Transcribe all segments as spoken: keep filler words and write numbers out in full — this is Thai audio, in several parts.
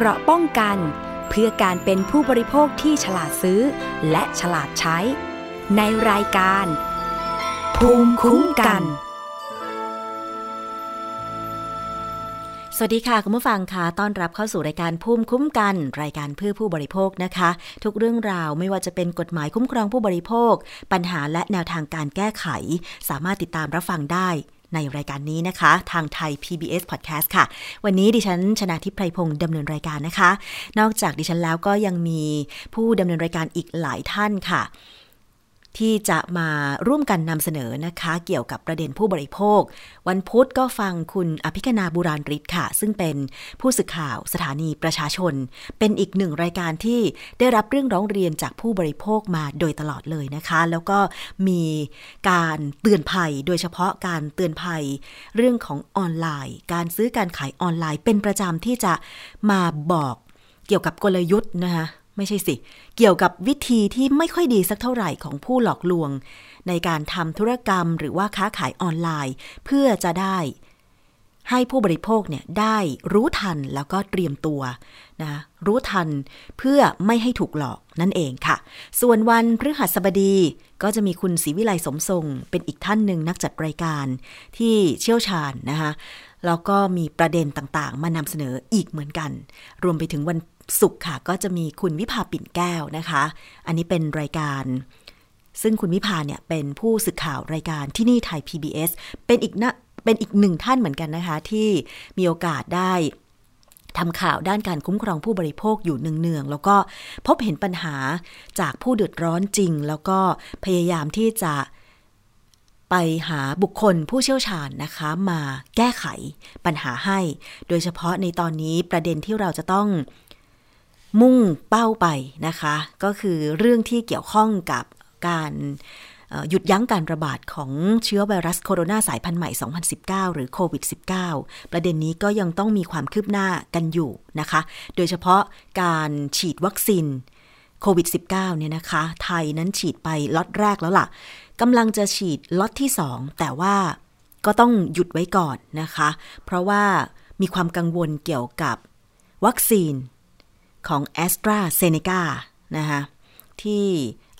เกราะป้องกันเพื่อการเป็นผู้บริโภคที่ฉลาดซื้อและฉลาดใช้ในรายการภูมิคุ้มกันสวัสดีค่ะคุณผู้ฟังค่ะต้อนรับเข้าสู่รายการภูมิคุ้มกันรายการเพื่อผู้บริโภคนะคะทุกเรื่องราวไม่ว่าจะเป็นกฎหมายคุ้มครองผู้บริโภคปัญหาและแนวทางการแก้ไขสามารถติดตามรับฟังได้ในรายการนี้นะคะทางไทย พี บี เอส Podcast ค่ะวันนี้ดิฉันชนาทิพย์ไพรพงศ์ดำเนินรายการนะคะนอกจากดิฉันแล้วก็ยังมีผู้ดำเนินรายการอีกหลายท่านค่ะที่จะมาร่วมกันนำเสนอนะคะเกี่ยวกับประเด็นผู้บริโภควันพุธก็ฟังคุณอภิคณาบุราณฤทธิ์ค่ะซึ่งเป็นผู้สื่อข่าวสถานีประชาชนเป็นอีกหนึ่งรายการที่ได้รับเรื่องร้องเรียนจากผู้บริโภคมาโดยตลอดเลยนะคะแล้วก็มีการเตือนภัยโดยเฉพาะการเตือนภัยเรื่องของออนไลน์การซื้อการขายออนไลน์เป็นประจำที่จะมาบอกเกี่ยวกับกลยุทธ์นะคะไม่ใช่สิเกี่ยวกับวิธีที่ไม่ค่อยดีสักเท่าไหร่ของผู้หลอกลวงในการทำธุรกรรมหรือว่าค้าขายออนไลน์เพื่อจะได้ให้ผู้บริโภคเนี่ยได้รู้ทันแล้วก็เตรียมตัวนะรู้ทันเพื่อไม่ให้ถูกหลอกนั่นเองค่ะส่วนวันพฤหัสบดีก็จะมีคุณศรีวิไลสมทรงเป็นอีกท่านหนึ่งนักจัดรายการที่เชี่ยวชาญนะคะแล้วก็มีประเด็นต่างๆมานำเสนออีกเหมือนกันรวมไปถึงวันศุกร์ค่ะก็จะมีคุณวิภาปิ่นแก้วนะคะอันนี้เป็นรายการซึ่งคุณวิภาเนี่ยเป็นผู้สื่อข่าวรายการที่นี่ไทย พี บี เอส เป็นอีกนะเป็นอีกหนึ่งท่านเหมือนกันนะคะที่มีโอกาสได้ทำข่าวด้านการคุ้มครองผู้บริโภคอยู่เนืองๆแล้วก็พบเห็นปัญหาจากผู้เดือดร้อนจริงแล้วก็พยายามที่จะไปหาบุคคลผู้เชี่ยวชาญนะคะมาแก้ไขปัญหาให้โดยเฉพาะในตอนนี้ประเด็นที่เราจะต้องมุ่งเป้าไปนะคะก็คือเรื่องที่เกี่ยวข้องกับการหยุดยั้งการระบาดของเชื้อไวรัสโคโรนาสายพันธุ์ใหม่สองพันสิบเก้าหรือโควิดสิบเก้า ประเด็นนี้ก็ยังต้องมีความคืบหน้ากันอยู่นะคะโดยเฉพาะการฉีดวัคซีนโควิดสิบเก้า เนี่ยนะคะไทยนั้นฉีดไปล็อตแรกแล้วล่ะกำลังจะฉีดล็อตที่สองแต่ว่าก็ต้องหยุดไว้ก่อนนะคะเพราะว่ามีความกังวลเกี่ยวกับวัคซีนของ Astra Zeneca นะคะที่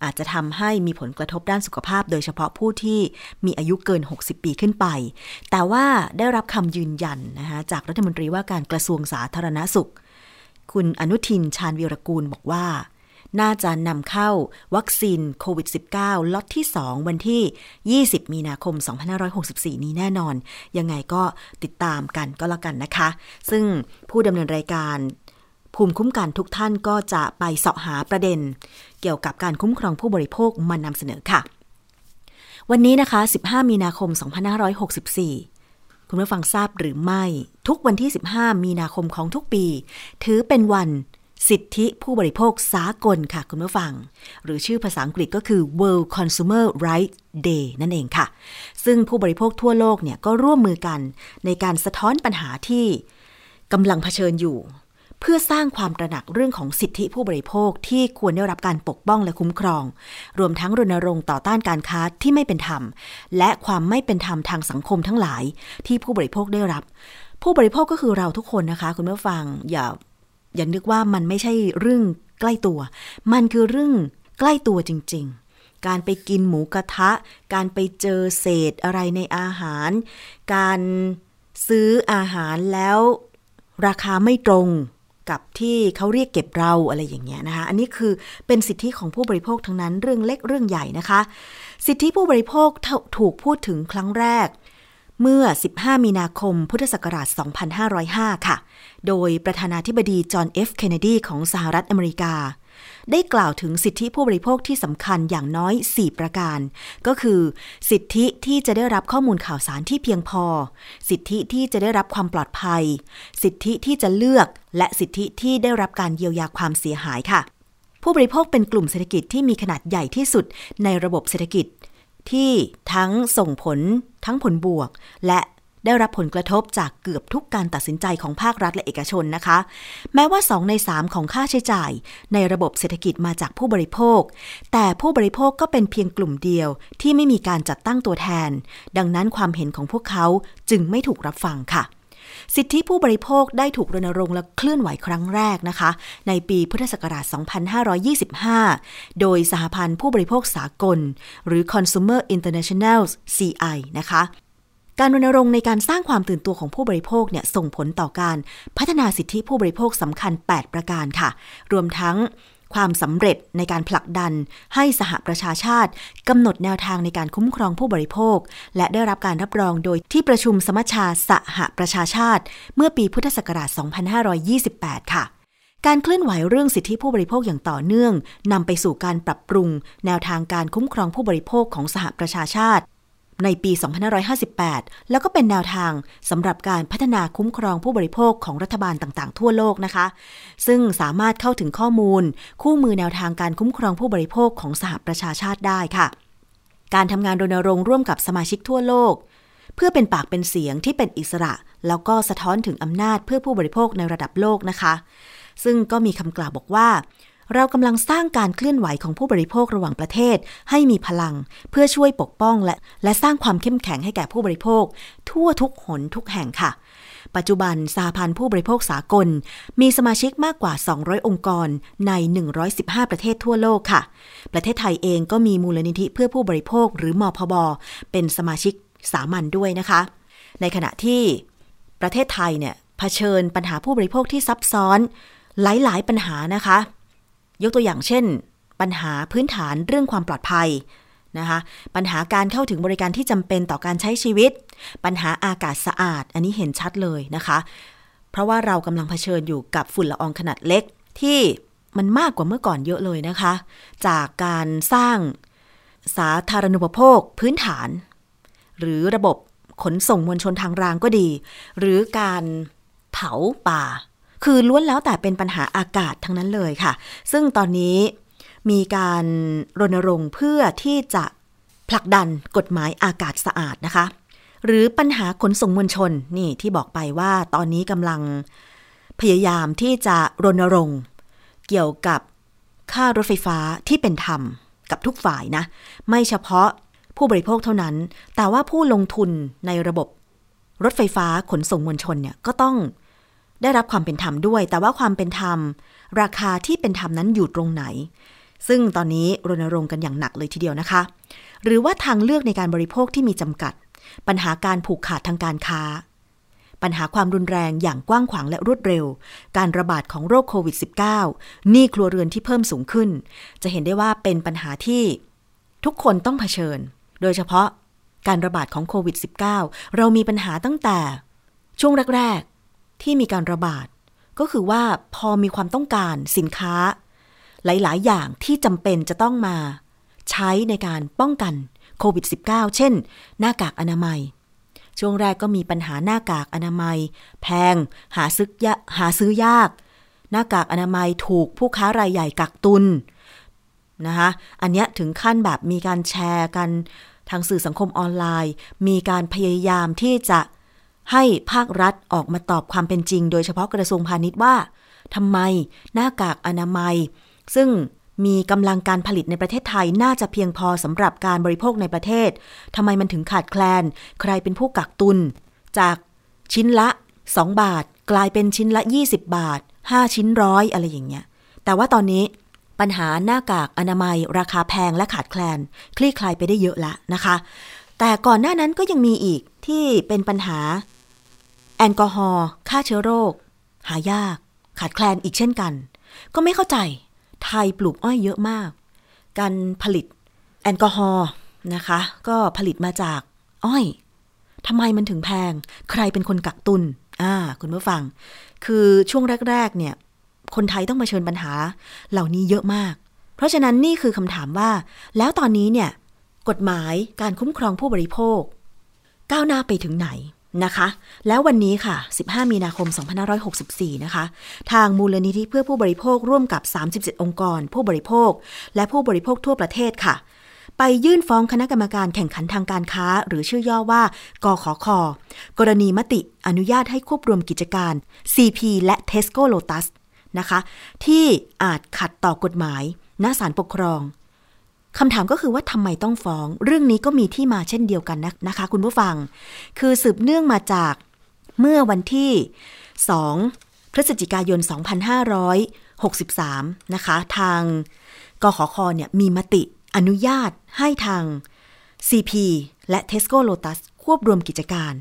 อาจจะทำให้มีผลกระทบด้านสุขภาพโดยเฉพาะผู้ที่มีอายุเกินหกสิบปีขึ้นไปแต่ว่าได้รับคำยืนยันนะคะจากรัฐมนตรีว่าการกระทรวงสาธารณสุขคุณอนุทินชาญวีรกูลบอกว่าน่าจะนำเข้าวัคซีนโควิด สิบเก้า ล็อตที่สองวันที่ยี่สิบมีนาคมสองพันห้าร้อยหกสิบสี่นี้แน่นอนยังไงก็ติดตามกันก็แล้วกันนะคะซึ่งผู้ดำเนินรายการภูมิคุ้มกันทุกท่านก็จะไปเสาะหาประเด็นเกี่ยวกับการคุ้มครองผู้บริโภคมานำเสนอค่ะวันนี้นะคะสิบห้ามีนาคมสองพันห้าร้อยหกสิบสี่คุณผู้ฟังทราบหรือไม่ทุกวันที่สิบห้ามีนาคมของทุกปีถือเป็นวันสิทธิผู้บริโภคสากลค่ะคุณผู้ฟังหรือชื่อภาษาอังกฤษก็คือ World Consumer Rights Day นั่นเองค่ะซึ่งผู้บริโภคทั่วโลกเนี่ยก็ร่วมมือกันในการสะท้อนปัญหาที่กำลังเผชิญอยู่เพื่อสร้างความตระหนักเรื่องของสิทธิผู้บริโภคที่ควรได้รับการปกป้องและคุ้มครองรวมทั้งรณรงค์ต่อต้านการค้าที่ไม่เป็นธรรมและความไม่เป็นธรรมทางสังคมทั้งหลายที่ผู้บริโภคได้รับผู้บริโภคก็คือเราทุกคนนะคะคุณผู้ฟังอย่าอย่านึกว่ามันไม่ใช่เรื่องใกล้ตัวมันคือเรื่องใกล้ตัวจริงๆการไปกินหมูกระทะการไปเจอเศษอะไรในอาหารการซื้ออาหารแล้วราคาไม่ตรงกับที่เขาเรียกเก็บเราอะไรอย่างเงี้ยนะคะอันนี้คือเป็นสิทธิของผู้บริโภคทั้งนั้นเรื่องเล็กเรื่องใหญ่นะคะสิทธิผู้บริโภคถูกพูดถึงครั้งแรกเมื่อสิบห้ามีนาคมพุทธศักราชสองพันห้าร้อยห้าค่ะโดยประธานาธิบดีจอห์นเอฟเคนเนดีของสหรัฐอเมริกาได้กล่าวถึงสิทธิผู้บริโภคที่สำคัญอย่างน้อยสี่ประการก็คือสิทธิที่จะได้รับข้อมูลข่าวสารที่เพียงพอสิทธิที่จะได้รับความปลอดภัยสิทธิที่จะเลือกและสิทธิที่ได้รับการเยียวยาความเสียหายค่ะผู้บริโภคเป็นกลุ่มเศรษฐกิจที่มีขนาดใหญ่ที่สุดในระบบเศรษฐกิจที่ทั้งส่งผลทั้งผลบวกและได้รับผลกระทบจากเกือบทุกการตัดสินใจของภาครัฐและเอกชนนะคะแม้ว่าสองในสามของค่าใช้จ่ายในระบบเศรษฐกิจมาจากผู้บริโภคแต่ผู้บริโภคก็เป็นเพียงกลุ่มเดียวที่ไม่มีการจัดตั้งตัวแทนดังนั้นความเห็นของพวกเขาจึงไม่ถูกรับฟังค่ะ สิทธิผู้บริโภคได้ถูกรณรงค์และเคลื่อนไหวครั้งแรกนะคะในปีพุทธศักราช สองพันห้าร้อยยี่สิบห้า โดยสหพันธ์ผู้บริโภคสากลหรือ Consumer Internationals ซี ไอ นะคะการรณรงค์ในการสร้างความตื่นตัวของผู้บริโภคเนี่ยส่งผลต่อการพัฒนาสิทธิผู้บริโภคสำคัญแปดประการค่ะรวมทั้งความสำเร็จในการผลักดันให้สหประชาชาติกำหนดแนวทางในการคุ้มครองผู้บริโภคและได้รับการรับรองโดยที่ประชุมสมัชชาสหประชาชาติเมื่อปีพุทธศักราช สองพันห้าร้อยยี่สิบแปด ค่ะการเคลื่อนไหวเรื่องสิทธิผู้บริโภคอย่างต่อเนื่องนำไปสู่การปรับปรุงแนวทางการคุ้มครองผู้บริโภคของสหประชาชาติในปี สองพันห้าร้อยห้าสิบแปด แล้วก็เป็นแนวทางสำหรับการพัฒนาคุ้มครองผู้บริโภคของรัฐบาลต่างๆทั่วโลกนะคะซึ่งสามารถเข้าถึงข้อมูลคู่มือแนวทางการคุ้มครองผู้บริโภคของสหประชาชาติได้ค่ะการทำงานรณรงค์ร่วมกับสมาชิกทั่วโลกเพื่อเป็นปากเป็นเสียงที่เป็นอิสระแล้วก็สะท้อนถึงอำนาจเพื่อผู้บริโภคในระดับโลกนะคะซึ่งก็มีคำกล่าวบอกว่าเรากำลังสร้างการเคลื่อนไหวของผู้บริโภคระหว่างประเทศให้มีพลังเพื่อช่วยปกป้องและและสร้างความเข้มแข็งให้แก่ผู้บริโภคทั่วทุกหนทุกแห่งค่ะปัจจุบันสหพันธ์ผู้บริโภคสากลมีสมาชิกมากกว่าสองร้อยองค์กรในหนึ่งร้อยสิบห้าประเทศทั่วโลกค่ะประเทศไทยเองก็มีมูลนิธิเพื่อผู้บริโภคหรือมพบเป็นสมาชิกสามัญด้วยนะคะในขณะที่ประเทศไทยเนี่ยเผชิญปัญหาผู้บริโภคที่ซับซ้อนหลายๆปัญหานะคะยกตัวอย่างเช่นปัญหาพื้นฐานเรื่องความปลอดภัยนะคะปัญหาการเข้าถึงบริการที่จำเป็นต่อการใช้ชีวิตปัญหาอากาศสะอาดอันนี้เห็นชัดเลยนะคะเพราะว่าเรากำลังเผชิญอยู่กับฝุ่นละอองขนาดเล็กที่มันมากกว่าเมื่อก่อนเยอะเลยนะคะจากการสร้างสาธารณูปโภคพื้นฐานหรือระบบขนส่งมวลชนทางรางก็ดีหรือการเผาป่าคือล้วนแล้วแต่เป็นปัญหาอากาศทั้งนั้นเลยค่ะซึ่งตอนนี้มีการรณรงค์เพื่อที่จะผลักดันกฎหมายอากาศสะอาดนะคะหรือปัญหาขนส่งมวลชนนี่ที่บอกไปว่าตอนนี้กำลังพยายามที่จะรณรงค์เกี่ยวกับค่ารถไฟฟ้าที่เป็นธรรมกับทุกฝ่ายนะไม่เฉพาะผู้บริโภคเท่านั้นแต่ว่าผู้ลงทุนในระบบรถไฟฟ้าขนส่งมวลชนเนี่ยก็ต้องได้รับความเป็นธรรมด้วยแต่ว่าความเป็นธรรมราคาที่เป็นธรรมนั้นอยู่ตรงไหนซึ่งตอนนี้รณรงค์กันอย่างหนักเลยทีเดียวนะคะหรือว่าทางเลือกในการบริโภคที่มีจำกัดปัญหาการผูกขาดทางการค้าปัญหาความรุนแรงอย่างกว้างขวางและรวดเร็วการระบาดของโรคโควิด สิบเก้า หนี้ครัวเรือนที่เพิ่มสูงขึ้นจะเห็นได้ว่าเป็นปัญหาที่ทุกคนต้องเผชิญโดยเฉพาะการระบาดของโควิด สิบเก้า เรามีปัญหาตั้งแต่ช่วงแรกที่มีการระบาดก็คือว่าพอมีความต้องการสินค้าหลายๆอย่างที่จำเป็นจะต้องมาใช้ในการป้องกันโควิด สิบเก้า เช่นหน้ากากอนามัยช่วงแรกก็มีปัญหาหน้ากากอนามัยแพงหาซื้อหาซื้อยากหน้ากากอนามัยถูกผู้ค้ารายใหญ่กักตุนนะคะอันเนี้ยถึงขั้นแบบมีการแชร์กันทางสื่อสังคมออนไลน์มีการพยายามที่จะให้ภาครัฐออกมาตอบความเป็นจริงโดยเฉพาะกระทรวงพาณิชย์ว่าทำไมหน้ากากอนามัยซึ่งมีกำลังการผลิตในประเทศไทยน่าจะเพียงพอสำหรับการบริโภคในประเทศทำไมมันถึงขาดแคลนใครเป็นผู้กักตุนจากชิ้นละสองบาทกลายเป็นชิ้นละยี่สิบบาทห้าชิ้นร้อยอะไรอย่างเงี้ยแต่ว่าตอนนี้ปัญหาหน้ากากอนามัยราคาแพงและขาดแคลนคลี่คลายไปได้เยอะละนะคะแต่ก่อนหน้านั้นก็ยังมีอีกที่เป็นปัญหาแอลกอฮอล์ฆ่าเชื้อโรคหายากขาดแคลนอีกเช่นกันก็ไม่เข้าใจไทยปลูกอ้อยเยอะมากการผลิตแอลกอฮอล์นะคะก็ผลิตมาจากอ้อยทำไมมันถึงแพงใครเป็นคนกักตุนอ่าคุณผู้ฟังคือช่วงแรกๆเนี่ยคนไทยต้องเผชิญปัญหาเหล่านี้เยอะมากเพราะฉะนั้นนี่คือคำถามว่าแล้วตอนนี้เนี่ยกฎหมายการคุ้มครองผู้บริโภคก้าวหน้าไปถึงไหนนะคะแล้ววันนี้ค่ะสิบห้ามีนาคมสองพันห้าร้อยหกสิบสี่นะคะทางมูลนิธิเพื่อผู้บริโภคร่วมกับสามสิบเจ็ดองค์กรผู้บริโภคและผู้บริโภคทั่วประเทศค่ะไปยื่นฟ้องคณะกรรมการแข่งขันทางการค้าหรือชื่อย่อว่ากขค.กรณีมติอนุญาตให้ควบรวมกิจการ ซี พี และ Tesco Lotus นะคะที่อาจขัดต่อกฎหมายณศาลปกครองคำถามก็คือว่าทำไมต้องฟ้องเรื่องนี้ก็มีที่มาเช่นเดียวกันนะคะคุณผู้ฟังคือสืบเนื่องมาจาก เมื่อวันที่สองพฤศจิกายนสองพันห้าร้อยหกสิบสามนะคะทางกขคเนี่ยมีมติอนุญาตให้ทาง ซี พี และ Tesco Lotus ควบรวมกิจการ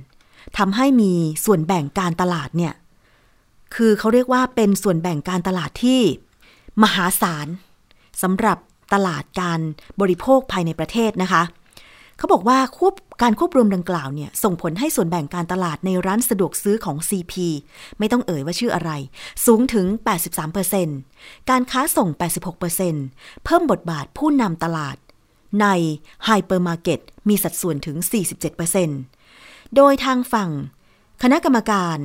ทำให้มีส่วนแบ่งการตลาดเนี่ยคือเขาเรียกว่าเป็นส่วนแบ่งการตลาดที่มหาศาลสำหรับตลาดการบริโภคภายในประเทศนะคะเขาบอกว่าควบการควบรวมดังกล่าวเนี่ยส่งผลให้ส่วนแบ่งการตลาดในร้านสะดวกซื้อของ ซี พี ไม่ต้องเอ่ยว่าชื่ออะไรสูงถึง แปดสิบสามเปอร์เซ็นต์ การค้าส่ง แปดสิบหกเปอร์เซ็นต์ เพิ่มบทบาทผู้นำตลาดในไฮเปอร์มาร์เก็ตมีสัดส่วนถึง สี่สิบเจ็ดเปอร์เซ็นต์ โดยทางฝั่งคณะกรรมการ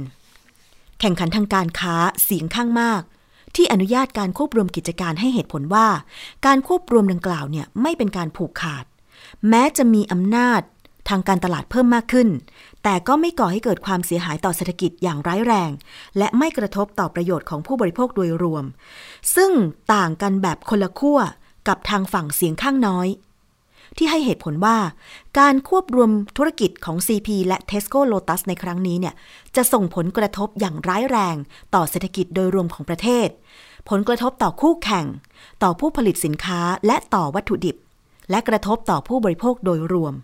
แข่งขันทางการค้าเสียงข้างมากที่อนุญาตการควบรวมกิจการให้เหตุผลว่าการควบรวมดังกล่าวเนี่ยไม่เป็นการผูกขาดแม้จะมีอำนาจทางการตลาดเพิ่มมากขึ้นแต่ก็ไม่ก่อให้เกิดความเสียหายต่อเศรษฐกิจอย่างร้ายแรงและไม่กระทบต่อประโยชน์ของผู้บริโภคโดยรวมซึ่งต่างกันแบบคนละขั้วกับทางฝั่งเสียงข้างน้อยที่ให้เหตุผลว่าการควบรวมธุรกิจของ ซี พี และ Tesco Lotus ในครั้งนี้เนี่ยจะส่งผลกระทบอย่างร้ายแรงต่อเศรษฐกิจโดยรวมของประเทศผลกระทบต่อคู่แข่งต่อผู้ผลิตสินค้าและต่อวัตถุดิบและกระทบต่อผู้บริโภคโดยรวม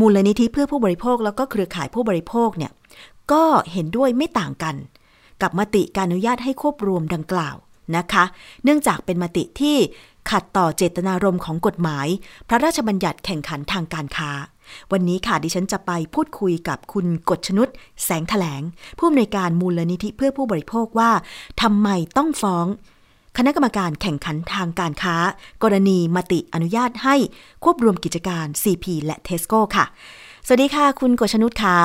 มูลนิธิเพื่อผู้บริโภคแล้วก็เครือข่ายผู้บริโภคเนี่ยก็เห็นด้วยไม่ต่างกันกับมติการอนุญาตให้ควบรวมดังกล่าวนะคะเนื่องจากเป็นมติที่ขัดต่อเจตนารมณ์ของกฎหมายพระราชบัญญัติแข่งขันทางการค้าวันนี้ค่ะดิฉันจะไปพูดคุยกับคุณกฤษณุชแสงแถลงผู้อำนวยการมูลนิธิเพื่อผู้บริโภคว่าทำไมต้องฟ้องคณะกรรมการแข่งขันทางการค้ากรณีมติอนุญาตให้ควบรวมกิจการ ซี พี และ Tesco ค่ะสวัสดีค่ะคุณกฤษณุชค่ะ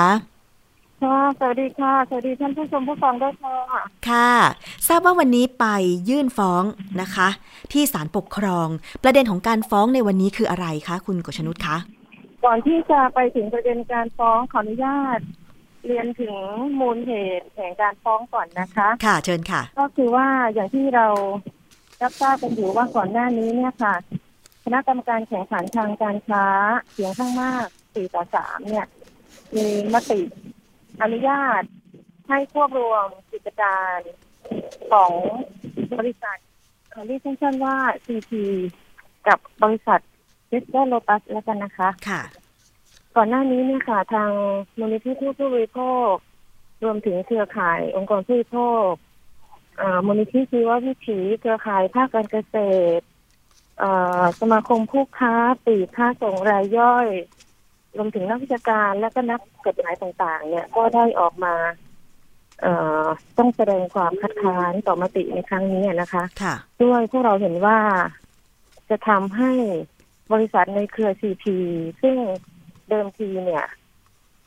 ค่ะสวัสดีค่ะสวัสดีท่านผู้ชมผู้ฟังด้วยค่ะค่ะทราบว่าวันนี้ไปยื่นฟ้องนะคะที่ศาลปกครองประเด็นของการฟ้องในวันนี้คืออะไรคะคุณกฤษณุชคะก่อนที่จะไปถึงประเด็นการฟ้องขออนุญาตเรียนถึงมูลเหตุแห่งการฟ้องก่อนนะคะค่ะเชิญค่ะก็คือว่าอย่างที่เรารับทราบกันอยู่ว่าก่อนหน้านี้เนี่ยค่ะคณะกรรมการแข่งขันทางการค้าเสียงข้างมากสี่ต่อสามเนี่ยมีมติอนุญาตให้ควบรวมกิจการของบริษัทเรียกสั้นๆว่า ซี พี กับบริษัท Tesco Lotus แล้วกันนะคะค่ะก่อนหน้านี้เนี่ยค่ะทางมูลนิธิผู้บริโภครวมถึงเครือข่ายองค์กรผู้บริโภคมูลนิธิชีววิถีเครือข่ายภาคการเกษตรสมาคมผู้ค้าปลีกค้าส่งรายย่อยรวมถึงนักวิชาการและก็นักกฎหมายต่างๆเนี่ยก็ได้ออกมาเอ่อต้องแสดงความคัดค้านต่อมติในครั้งนี้นะคะด้วยพวกเราเห็นว่าจะทำให้บริษัทในเครือ ซี พี ซึ่งเดิมทีเนี่ย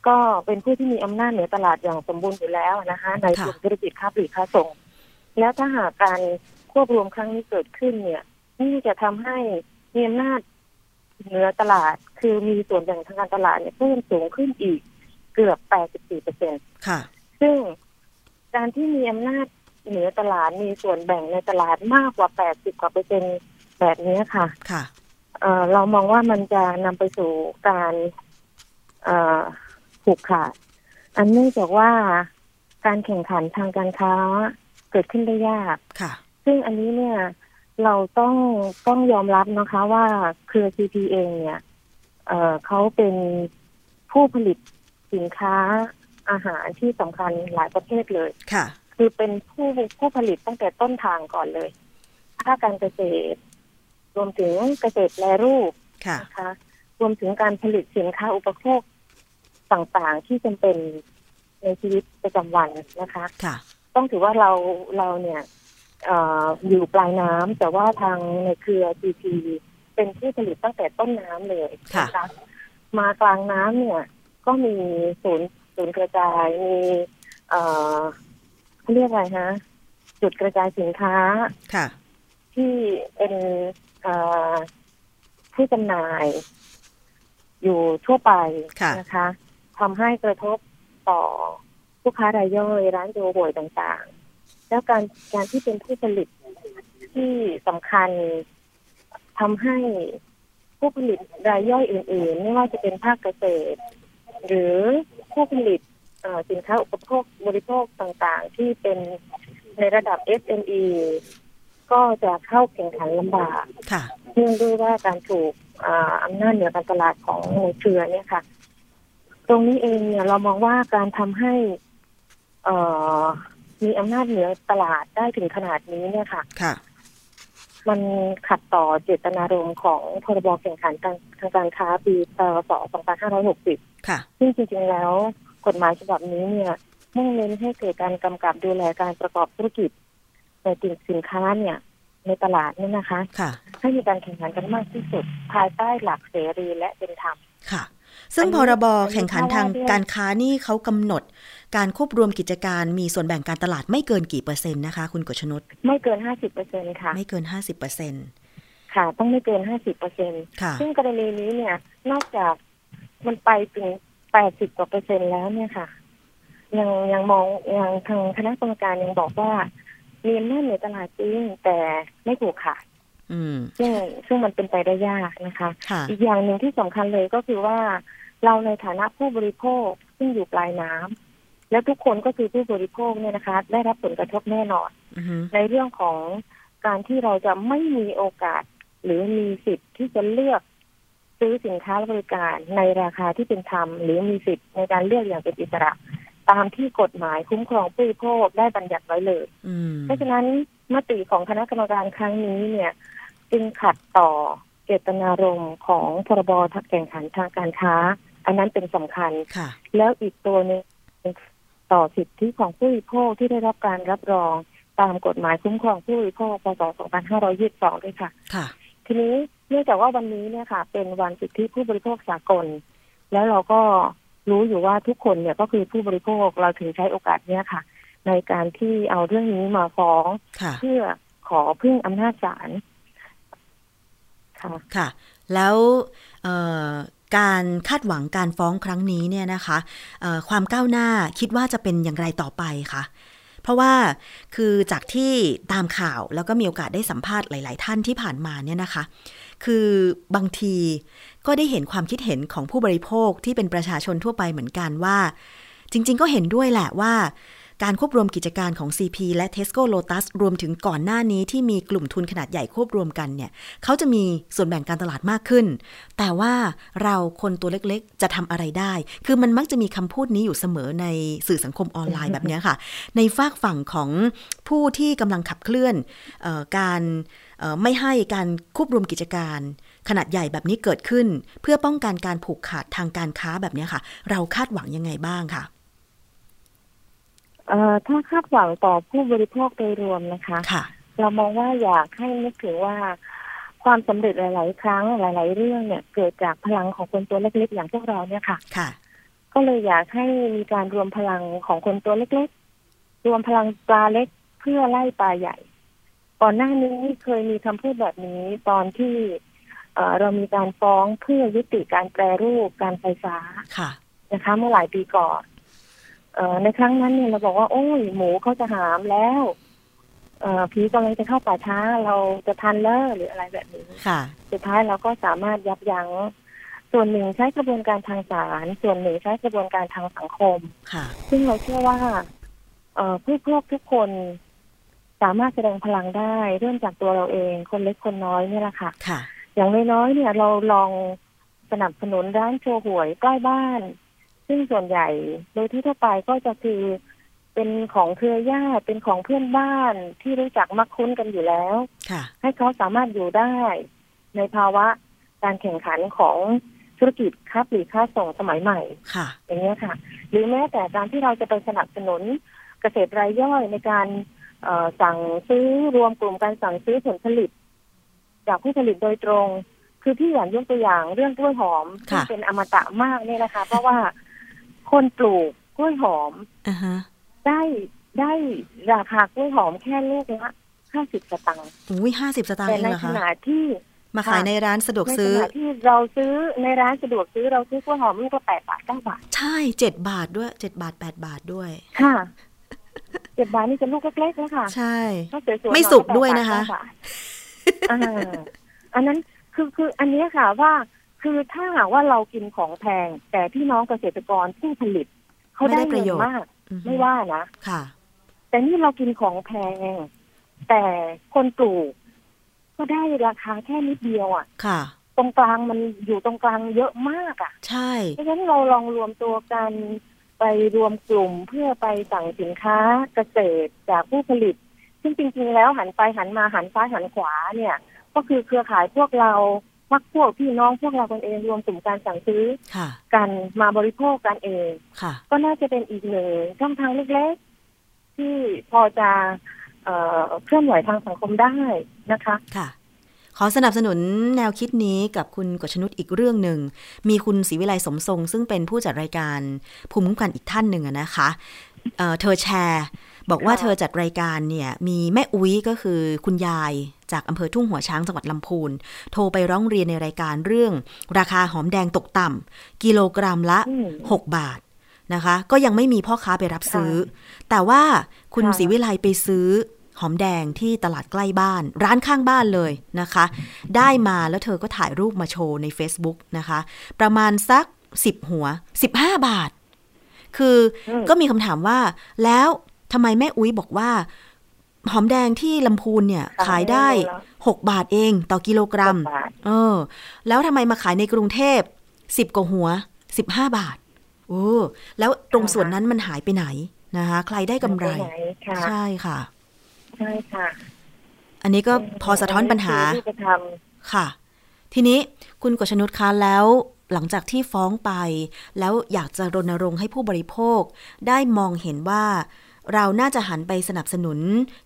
ก็เป็นผู้ที่มีอำนาจเหนือตลาดอย่างสมบูรณ์อยู่แล้วนะคะในกลุ่มธุรกิจค้าปลีกค้าส่งแล้วถ้าหากการควบรวมครั้งนี้เกิดขึ้นเนี่ยนี่จะทำให้มีอำนาจเหนือตลาดคือมีส่วนแบ่งทางการตลาดเนี่ยเพิ่มสูงขึ้นอีกเกือบ แปดสิบสี่เปอร์เซ็นต์ ค่ะซึ่งการที่มีอำนาจเหนือตลาดมีส่วนแบ่งในตลาดมากกว่าแปดสิบกว่าเปอร์เซ็นต์แบบนี้ค่ะค่ะเอ่อเรามองว่ามันจะนำไปสู่การเอ่อผูกขาดอันเนื่องจากว่าการแข่งขันทางการค้าเกิดขึ้นได้ยากค่ะซึ่งอันนี้เนี่ยเราต้องต้องยอมรับนะคะว่าเครือ ซี พี เองเนี่ยเอ่อเขาเป็นผู้ผลิตสินค้าอาหารที่สำคัญหลายประเภทเลยค่ะคือเป็นผู้ผู้ผลิตตั้งแต่ต้นทางก่อนเลยภาคการเกษตรรวมถึงเกษตรแปรรูปค่ะนะคะรวมถึงการผลิตสินค้าอุปโภคต่างๆที่จำเป็นในชีวิตประจำวันนะคะค่ะต้องถือว่าเราเราเนี่ยอ, อยู่ปลายน้ำแต่ว่าทางในเครือ ซี พี เป็นผู้ผลิตตั้งแต่ต้นน้ำเลยนะคะมากลางน้ำเนี่ยก็มีศูนย์ศูนย์กระจายมีเอ่อเรียกอะไรฮะจุดกระจายสินค้าที่เป็นผู้จำหน่ายอยู่ทั่วไปนะคะทำให้กระทบต่อผู้ค้ารายย่อยร้านโยโห่ต่างๆแล้วการการที่เป็นผู้ผลิตที่สำคัญทำให้ผู้ผลิตรายย่อยอื่นๆไม่ว่าจะเป็นภาคเกษตรหรือผู้ผลิต สินค้าอุปโภคบริโภคต่างๆที่เป็นในระดับ เอส เอ็ม อี ก็จะเข้าแข่งขันลำบากเนื่องด้วยว่าการถูกอำนาจเหนือการตลาดของในเครือเนี่ยค่ะตรงนี้เองเนี่ยเรามองว่าการทำให้มีอำนาจเหนือตลาดได้ถึงขนาดนี้เนี่ยค่ะมันขัดต่อเจตนารมณ์ของพรบแข่งขันทางการค้าปีพ.ศ.สองพันห้าร้อยหกสิบค่ะซึ่งจริงๆแล้วกฎหมายฉบับนี้เนี่ยมุ่งเน้นให้เกิดการกำกับดูแลการประกอบธุรกิจในสินค้าเนี่ยในตลาดนี่นะคะให้มีการแข่งขันกันมากที่สุดภายใต้หลักเสรีและเป็นธรรมค่ะซึ่งพรบแข่งขันทางการค้านี่เขากำหนดการควบรวมกิจการมีส่วนแบ่งการตลาดไม่เกินกี่เปอร์เซ็นต์นะคะคุณกฤษณุชไม่เกิน ห้าสิบเปอร์เซ็นต์ ค่ะไม่เกิน ห้าสิบเปอร์เซ็นต์ ค่ะต้องไม่เกิน ห้าสิบเปอร์เซ็นต์ ค่ะซึ่งกรณีนี้เนี่ยนอกจากมันไปถึง แปดสิบ กว่าเปอร์เซ็นต์แล้วเนี่ยค่ะยังยังมองยังทางคณะกรรมการยังบอกว่ามีอำนาจในตลาดจริงแต่ไม่ผูกขาดซึ่งซึ่งมันเป็นไปได้ยากนะคะอีกอย่างหนึ่งที่สำคัญเลยก็คือว่าเราในฐานะผู้บริโภคซึ่งอยู่ปลายน้ำและทุกคนก็คือผู้บริโภคเนี่ยนะคะได้รับผลกระทบแน่นอนในเรื่องของการที่เราจะไม่มีโอกาสหรือมีสิทธิ์ที่จะเลือกซื้อสินค้าและบริการในราคาที่เป็นธรรมหรือมีสิทธิ์ในการเลือกอย่างเป็นอิสระตามที่กฎหมายคุ้มครองผู้บริโภคได้บัญญัติไว้เลยเพราะฉะนั้นมติของคณะกรรมการครั้งนี้เนี่ยจึงขัดต่อเจตนารมณ์ของพรบแข่งขันทางการค้าอันนั้นเป็นสำคัญแล้วอีกตัวนึงต่อสิทธิของผู้บริโภคที่ได้รับการรับรองตามกฎหมายคุ้มครองผู้บริโภคพ.ศ.สองพันห้าร้อยยี่สิบสองด้วยค่ะทีนี้เนื่องจากว่าวันนี้เนี่ยค่ะเป็นวันสิทธิผู้บริโภคสากลแล้วเราก็รู้อยู่ว่าทุกคนเนี่ยก็คือผู้บริโภคเราถึงใช้โอกาสเนี้ยค่ะในการที่เอาเรื่องนี้มาฟ้องเพื่อขอพึ่งอำนาจศาลค่ะค่ะแล้วการคาดหวังการฟ้องครั้งนี้เนี่ยนะคะความก้าวหน้าคิดว่าจะเป็นอย่างไรต่อไปคะเพราะว่าคือจากที่ตามข่าวแล้วก็มีโอกาสได้สัมภาษณ์หลายๆท่านที่ผ่านมาเนี่ยนะคะคือบางทีก็ได้เห็นความคิดเห็นของผู้บริโภคที่เป็นประชาชนทั่วไปเหมือนกันว่าจริงๆก็เห็นด้วยแหละว่าการควบรวมกิจการของ ซี พี และ Tesco Lotus รวมถึงก่อนหน้านี้ที่มีกลุ่มทุนขนาดใหญ่ควบรวมกันเนี่ยเขาจะมีส่วนแบ่งการตลาดมากขึ้นแต่ว่าเราคนตัวเล็กๆจะทำอะไรได้คือมันมักจะมีคำพูดนี้อยู่เสมอในสื่อสังคมออนไลน์แบบนี้ค่ะในฝากฝั่งของผู้ที่กำลังขับเคลื่อนเอ่อการเอ่อไม่ให้การควบรวมกิจการขนาดใหญ่แบบนี้เกิดขึ้นเพื่อป้องกันการผูกขาดทางการค้าแบบนี้ค่ะเราคาดหวังยังไงบ้างค่ะเอ่อถ้าคาดหวังต่อผู้บริโภคโดยรวมนะคะเรามองว่าอยากให้นึกถึงว่าความสำเร็จหลายๆครั้งหลายๆเรื่องเนี่ยเกิดจากพลังของคนตัวเล็กๆอย่างพวกเราเนี่ยค่ะก็เลยอยากให้มีการรวมพลังของคนตัวเล็กๆรวมพลังปลาเล็กเพื่อไล่ปลาใหญ่ก่อนหน้านี้เคยมีคำพูดแบบนี้ตอนที่เอ่อเรามีการฟ้องเพื่อยุติการแปรรูปการไฟฟ้านะคะเมื่อหลายปีก่อนในครั้งนั้นเนี่ยเราบอกว่าโอ้ยหมูเขาจะหามแล้วผีกำลังจะเข้าป่าช้าเราจะทันเล่อหรืออะไรแบบนี้สุดท้ายเราก็สามารถยับยั้งส่วนหนึ่งใช้กระบวนการทางศาลส่วนหนึ่งใช้กระบวนการทางสังคมซึ่งเราเชื่อว่าผู้พวกทุกคนสามารถแสดงพลังได้เริ่มจากตัวเราเองคนเล็กคนน้อยนี่แหละค่ะอย่างน้อยๆเนี่ยเราลองสนับสนุนร้านโชห่วยใกล้บ้านซึ่งส่วนใหญ่โดยทั่วไปก็จะคือเป็นของเครือญาติเป็นของเพื่อนบ้านที่รู้จักมักคุ้นกันอยู่แล้วให้เขาสามารถอยู่ได้ในภาวะการแข่งขันของธุรกิจค้าปลีกค้าส่งสมัยใหม่อย่างนี้ค่ะหรือแม้แต่การที่เราจะไปสนับสนุนเกษตรรายย่อยในการสั่งซื้อรวมกลุ่มการสั่งซื้อผลผลิตจากผู้ผลิตโดยตรงคือที่อย่างยกตัวอย่างเรื่องกล้วยหอมที่เป็นอมตะมากเนี่ยนะคะเพราะว่าคนปลูกกล้วยหอม uh-huh. ได้ได้ราคากล้วยหอมแค่ลูกละห้าสิบสตางค์อุ้ยห้าสิบสตางค์เลยเหรอคะแต่ในขณะที่มาขายในร้านสะดวกซื้อในขณะที่เราซื้อในร้านสะดวกซื้อเราซื้อกล้วยหอมลูกละแปดบาทเก้าบาทใช่เจ็ดบาทด้วยเจ็ดบาทแปดบาทด้วยค่ะเจ็ดบาทนี่จะลูกเล็กๆนะคะใช่ไม่สุกด้วยนะคะอ่าอันนั้นคือคืออันนี้ค่ะว่าคือถ้าหากว่าเรากินของแพงแต่พี่น้องเกษตรกรผู้ผลิต เขาได้ประโยชน์มากไม่ว่านะค่ะแต่นี่เรากินของแพงแต่คนปลูกก็ได้ราคาแค่นิดเดียวอ่ะค่ะตรงกลางมันอยู่ตรงกลางเยอะมากอ่ะใช่เพราะฉะนั้นเราลองรวมตัวกันไปรวมกลุ่มเพื่อไปสั่งสินค้าเกษตรจากผู้ผลิตซึ่งจริงๆแล้วหันไปหันมาหันซ้ายหันขวาเนี่ยก็คือเครือข่ายพวกเราพักพวกพี่น้องพวกเรากันเองรวมกลุ่มการสั่งซื้อกันมาบริโภคกันเองก็น่าจะเป็นอีกหนึ่งช่องทางเล็กๆที่พอจะเคลื่อนไหวทางสังคมได้นะคะค่ะขอสนับสนุนแนวคิดนี้กับคุณกฤษณุชอีกเรื่องหนึ่งมีคุณศรีวิไลสมทรงซึ่งเป็นผู้จัดรายการภูมิคุ้มกันอีกท่านหนึ่งนะคะเอ่อเธอแชร์บอกว่าเธอจัดรายการเนี่ยมีแม่อุ้ยก็คือคุณยายจากอำเภอทุ่งหัวช้างจังหวัดลำพูนโทรไปร้องเรียนในรายการเรื่องราคาหอมแดงตกต่ำกิโลกรัมละหกบาทนะคะก็ยังไม่มีพ่อค้าไปรับซื้อแต่ว่าคุณศรีวิไลไปซื้อหอมแดงที่ตลาดใกล้บ้านร้านข้างบ้านเลยนะคะได้มาแล้วเธอก็ถ่ายรูปมาโชว์ใน Facebook นะคะประมาณสักสิบหัวสิบห้าบาทคือก็มีคำถามว่าแล้วทำไมแม่อุ้ยบอกว่าหอมแดงที่ลำพูนเนี่ยขายได้หกบาทเองต่อกิโลกรัมเออแล้วทำไมมาขายในกรุงเทพสิบกว่าหัวสิบห้าบาทโอ้แล้วตรงส่วนนั้นมันหายไปไหนนะคะใครได้กำไรใช่ค่ะใช่ค่ะอันนี้ก็พอสะท้อนปัญหาค่ะทีนี้คุณกฤษณุชคะแล้วหลังจากที่ฟ้องไปแล้วอยากจะรณรงค์ให้ผู้บริโภคได้มองเห็นว่าเราน่าจะหันไปสนับสนุน